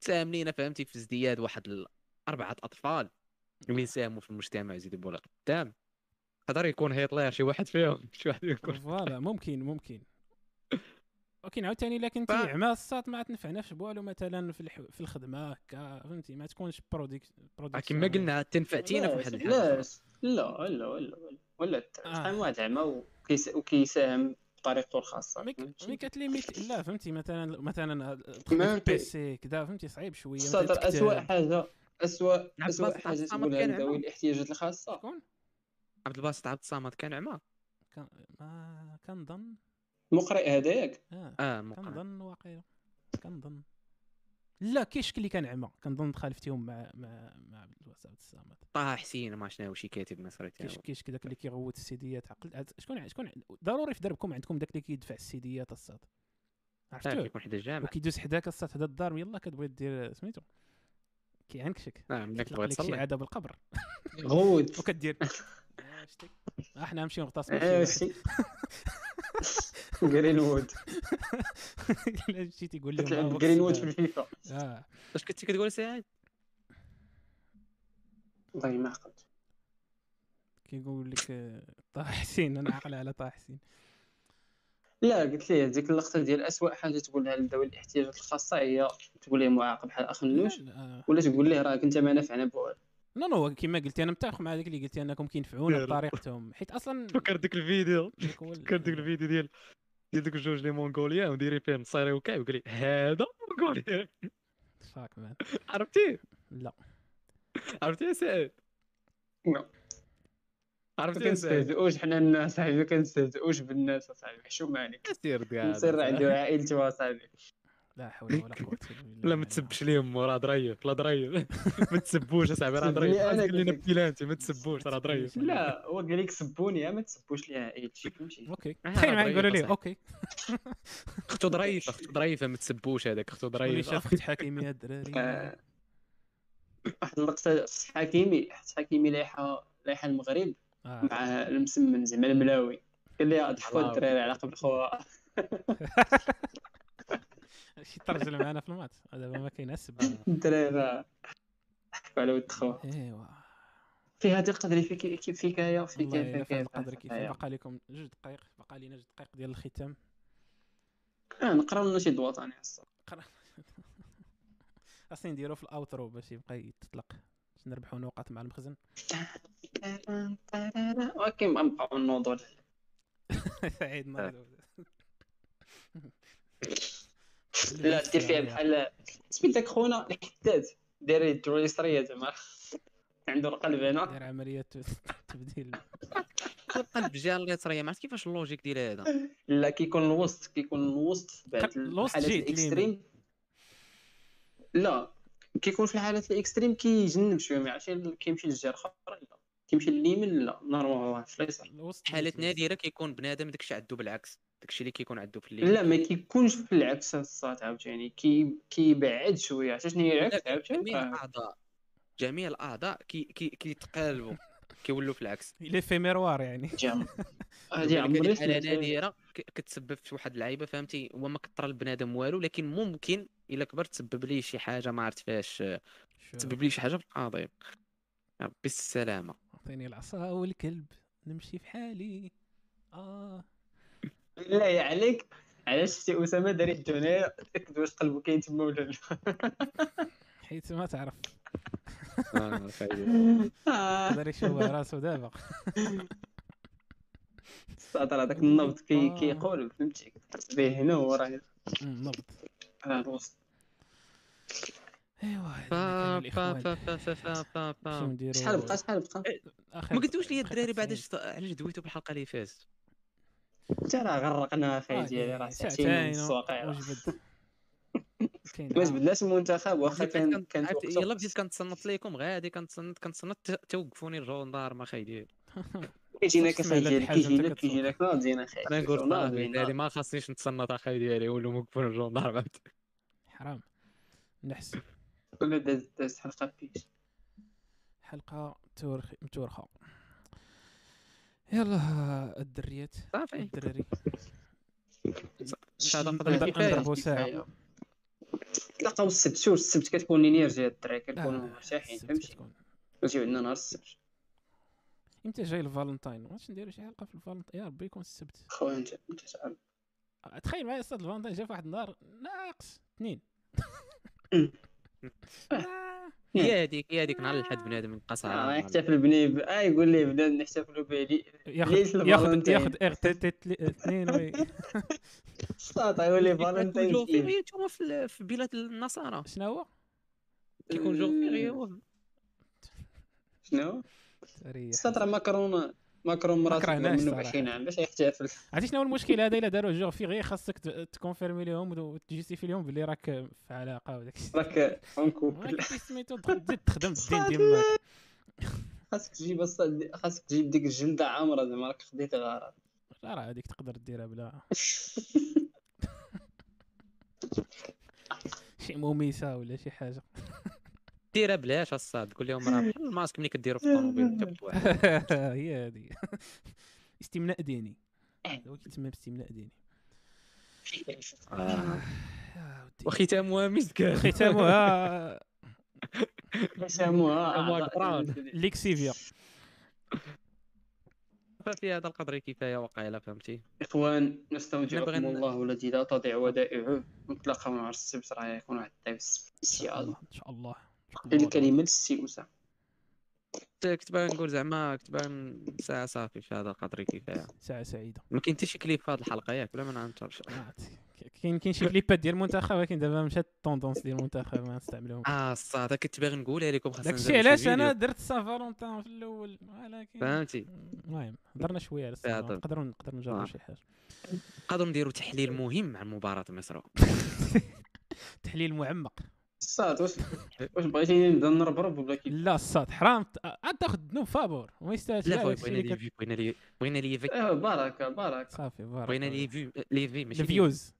تساهم لينا فهمتي في ازدياد واحد اربعه اطفال اللي يساهموا في المجتمع يزيدوا بولا قدام. قدر يكون هيتلر شي واحد فيهم شي واحد يكون فوالا ممكن ممكن ولكن عاوتاني الا كنتي عمى الصات ما تنفعناش بوالو مثلا في الحو... في الخدمه هكا فهمتي ما تكونش بروديكت بروديكت كما قلنا تنفعتينا في واحد الحاجه. لا لا ولا ولا شحال واحد عمى وكيساهم بطريقته الخاصه ملي كتليميت لا فهمتي مثلا مثلا البي سي كذا فهمتي صعيب شويه. صدر اسوء حاجه اسوء اسوء حاجه تقولها لذوي الاحتياجات الخاصه. شكون؟ عبد الباسط عبد الصمد كان عمى كان ما كنظن المقرئ هذاك اه, آه كنظن واقيلا كنظن لا كاين شكون اللي كان عمى كنظن تخالفتيهم مع مع مع عبد الوهاب الصامت طه حسين ما شناهو شي كاتب مصري تاعو كاين كاين داك اللي كيغوت السيديات عقل شكون شكون ضروري في دربكم عندكم داك اللي كيدفع السيديات الصاد عرفتو كيكون حدا الجامع وكيدوز حداك الصاد حدا الدار يلاه كتبغي دير سميتو كيعنكشك اه ملي كتبغي تصلي عاده بالقبر غوت وكدير شتي احنا نمشيو نغتصبوا جرين وود لا شي تيقول لهم جرين وود في الفيفا اه واش كنتي كتقول سعيد والله ما عقلت كيقول لك طه حسين انا عاقل على طه حسين لا قلت ليه ديك اللقطه ديال اسوء حاجه تقولها لذوي الاحتياجات الخاصه هي تقول ليه معاق بحال اخ النوش ولا تقول ليه راك انت ما نافعنا بوال نو نو كيما قلتي انا متفق مع داك اللي قلتي انكم كينفعونا بطريقتهم حيت اصلا فكر ديك الفيديو فكر ديك الفيديو ديال ديال دوك جوج لي مونغوليان وديري فيهم الصيري وكاع وقال لي هذا مونغوليان فاك مان عرفتيه؟ لا عرفتيه سعيد؟ لا عرفتيه كنستهزئوش حنا الناس صاحبي كنستهزئوش بالناس اصاحبي حشومه عليك سير كاع نسر عنده عائلته وصاحبي لا حول ولا قوه الا بالله لا ما تسبش ليهم راه ضريف لا ضريف ما تسبوش اصاحبي راه ضريف قال لنا بلانتي ما تسبوش راه ضريف لا هو قال لك سبوني ما تسبوش ليها عائلتي فهمتي اوكي تخيل معايا يقولوا ليه اوكي اختو ضريف اختو ضريفه ما تسبوش هذاك اختو ضريف شافت حكيمي الدراري واحد اللقطه حكيمي حكيمي لايحه لايحه المغرب مع المسمن زعما الملاوي قال لي ضحكوا الدراري على قبل خوها شي ترجل معنا في المات دابا ما كيناسب الدراري ضحكوا على ود خو ايوا فيها دقه دري في فكايه في كيف قدر كيف بقى لكم جوج دقائق بقى لينا جوج دقائق ديال الختام اه نقراو لنا شي دواطاني هسه خاصني نديرو في الاوترو باش يبقى يتطلق باش نربحو نقط مع المخزن اوكي نبقاو نوضوا سعيد نوضوا لا دير فيها بحال سميت داك خونا الحداد داير الدراري سريه زعما عنده القلب هنا داير عمليه تبديل القلب جالي سريه ما عرفت كيفاش اللوجيك ديال هذا لا كيكون الوسط كيكون الوسط بعد الحالات الاكستريم لا كيكون في الحالات الاكستريم كيجنب شويه ما عرفتش كيمشي للجهه الاخرى لا كيمشي لليمين لا نورمالمون في اليسار حالات نادره كيكون بنادم داكشي عندو بالعكس داكشي اللي كيكون عنده في الليل لا ما كيكونش في العكس الصات عاوتاني كي كيبعد شويه عرفتي شنو هي العكس عاوتاني جميع الاعضاء جميع الاعضاء كي كيتقالبوا كيولوا في العكس لي في ميروار يعني هذه عمري حاله نادره كتسبب في واحد اللعيبه فهمتي هو ما كثر البنادم والو لكن ممكن الا كبر تسبب ليه شي حاجه ما عرفت فاش تسبب ليه شي حاجه في العظيم ربي السلامه عطيني العصا والكلب نمشي في حالي اه لا يا عليك علاش شتي اسامه داري الدنيا تاكد واش قلبو كاين تما ولا لا حيت ما تعرف اه خايب داري شو راسو دابا ساطر هذاك النبض كي كيقول فهمتي كتحس به هنا وراه النبض على الوسط ايوا فا فا فا فا فا فا شحال بقى شحال بقى ما قلتوش لي الدراري بعد علاش دويتو بالحلقه اللي فازت حتى راه غرقنا اخي ديالي راه ساعتين ونص واقيلا ما تبدلاش المنتخب واخا كان كان يلا بديت كنتصنت ليكم غادي كنتصنت كنتصنت توقفوني الجو نضار ما خايدير كيجينا كيفاش ديالك كيجينا كيجينا كنا مزيان خير انا نقول والله ما خاصنيش نتصنت اخاي ديالي ولا موقفون الجو نضار بعد حرام نحس كنا دازت حلقه بيش حلقه تورخي متورخه يلا الدريات صافي الدراري شحال نقدر نضربوا ساعه تلاقاو السبت شوف السبت كتكون لينيرجي الدراري كنكونوا مرتاحين فهمتي كنجيو عندنا نهار السبت امتى جاي الفالنتاين واش نديروا شي حلقه في الفالنتاين يا ربي يكون السبت خويا انت انت تعرف تخيل معايا صاد الفالنتاين جا فواحد النهار ناقص اثنين هي هذيك هي هذيك نهار الحد بنادم القصعه يحتفل بني اه يقول لي بنادم نحتفلوا به ياخذ ياخذ ياخذ ار تي تي اثنين وي صاطا يولي فالنتاين جو فيري انتوما في بلاد النصارى شنو هو كيكون جو فيري هو شنو سطر ماكرون ماكرون مراتو منو عشرين عام باش يحتفل عرفتي شنو هو المشكل هذا الا داروا جور في غير خاصك تكونفيرمي لهم وتجيستيفي لهم بلي راك في علاقه وداك الشيء راك اونكوبل سميتو تزيد تخدم الدين ديال ماك خاصك تجيب خاصك تجيب ديك الجلده عامره زعما راك خديتي غرض لا راه هذيك تقدر ديرها بلا شي موميسه ولا شي حاجه ديرها بلاش الصاد كل يوم راه بحال الماسك ملي كديرو في الطوموبيل هي هذه استمناء ديني هو كيتسمى باستمناء ديني وختامها مسكه ختامها ختامها ليكسيفيا ففي هذا القدر كفايه وقع الا فهمتي اخوان نستودعكم الله الذي لا تضيع ودائعه نتلاقاو نهار السبت راه يكون واحد الطيب سبيسيال ان شاء الله الكلمه للسيوسه كنت باغي نقول زعما كنت باغي ساعه صافي في هذا القدر كفايه ساعه سعيده ما كاين حتى شي كليب في هذه الحلقه ياك ولا ما نعنترش كاين كاين شي كليبات ديال المنتخب ولكن دابا مشات الطوندونس ديال المنتخب ما نستعملوهم اه الصاد هذا كنت باغي نقولها لكم خاصنا داكشي علاش انا درت سان فالونتان في الاول ولكن فهمتي المهم هضرنا شويه على الصاد نقدروا نقدروا نجربوا شي حاجه نقدروا نديروا تحليل مهم مع المباراه مصر تحليل معمق الصاد واش واش بغيتيني نبدا نربرب ولا كيف لا الصاد حرام تاخذ ذنوب فابور وما يستاهلش لا بغينا لي فيو بغينا لي بغينا لي فيو بركه بركه صافي بركه بغينا لي فيو لي في ماشي فيوز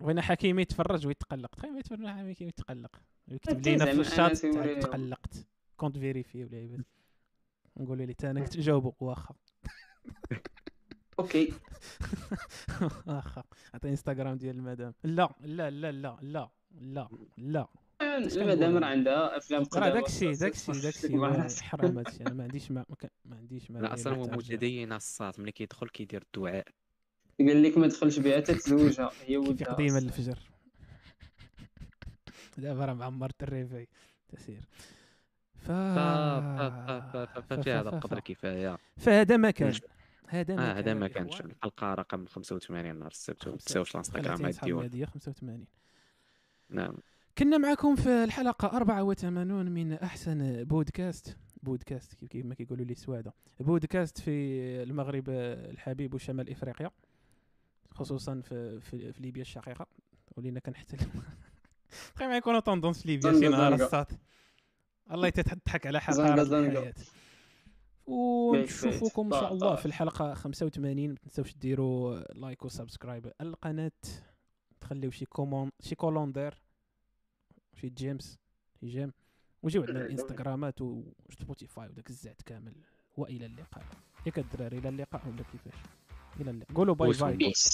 بغينا حكيمي يتفرج ويتقلق تخيل يتفرج حكيمي يتقلق يكتب لينا في الشات تقلقت كونت فيريفي ولا عيبات نقول ليه حتى انا كنت نجاوبو واخا اوكي واخا عطي انستغرام ديال المدام لا لا لا لا لا لا لا المدام راه عندها افلام قدامها داكشي داكشي داكشي حرام هادشي انا ما عنديش ما عنديش ما لا اصلا هو متدين الصاط ملي كيدخل كيدير الدعاء قال لك ما تدخلش بها حتى تزوجها هي ولدها قديمه الفجر دابا راه معمرت الريفي تسير ف ففي هذا القدر كفايه فهذا ما كان هذا ما هذا ما كانش الحلقه رقم خمسة وثمانين نهار السبت وما تنساوش الانستغرام ديالنا خمسة وثمانين نعم كنا معكم في الحلقة أربعة وثمانين من أحسن بودكاست بودكاست كيف ما كيقولوا لي سواده بودكاست في المغرب الحبيب وشمال إفريقيا خصوصا في في, في ليبيا الشقيقة ولينا كنحتل تخيل ما يكونوا طوندونس في ليبيا شي نهار الصاد الله يتضحك على حقارة الحياة ونشوفكم إن شاء الله في الحلقة خمسة وثمانين ما تنساوش ديروا لايك وسبسكرايب القناة تخليو شي كومون شي كولوندير شي جيمس هجام وجيو عندنا الانستغرامات وسبوتيفاي وداك الزعت كامل والى اللقاء ياك الدراري الى اللقاء ولا كيفاش الى اللقاء قولوا باي باي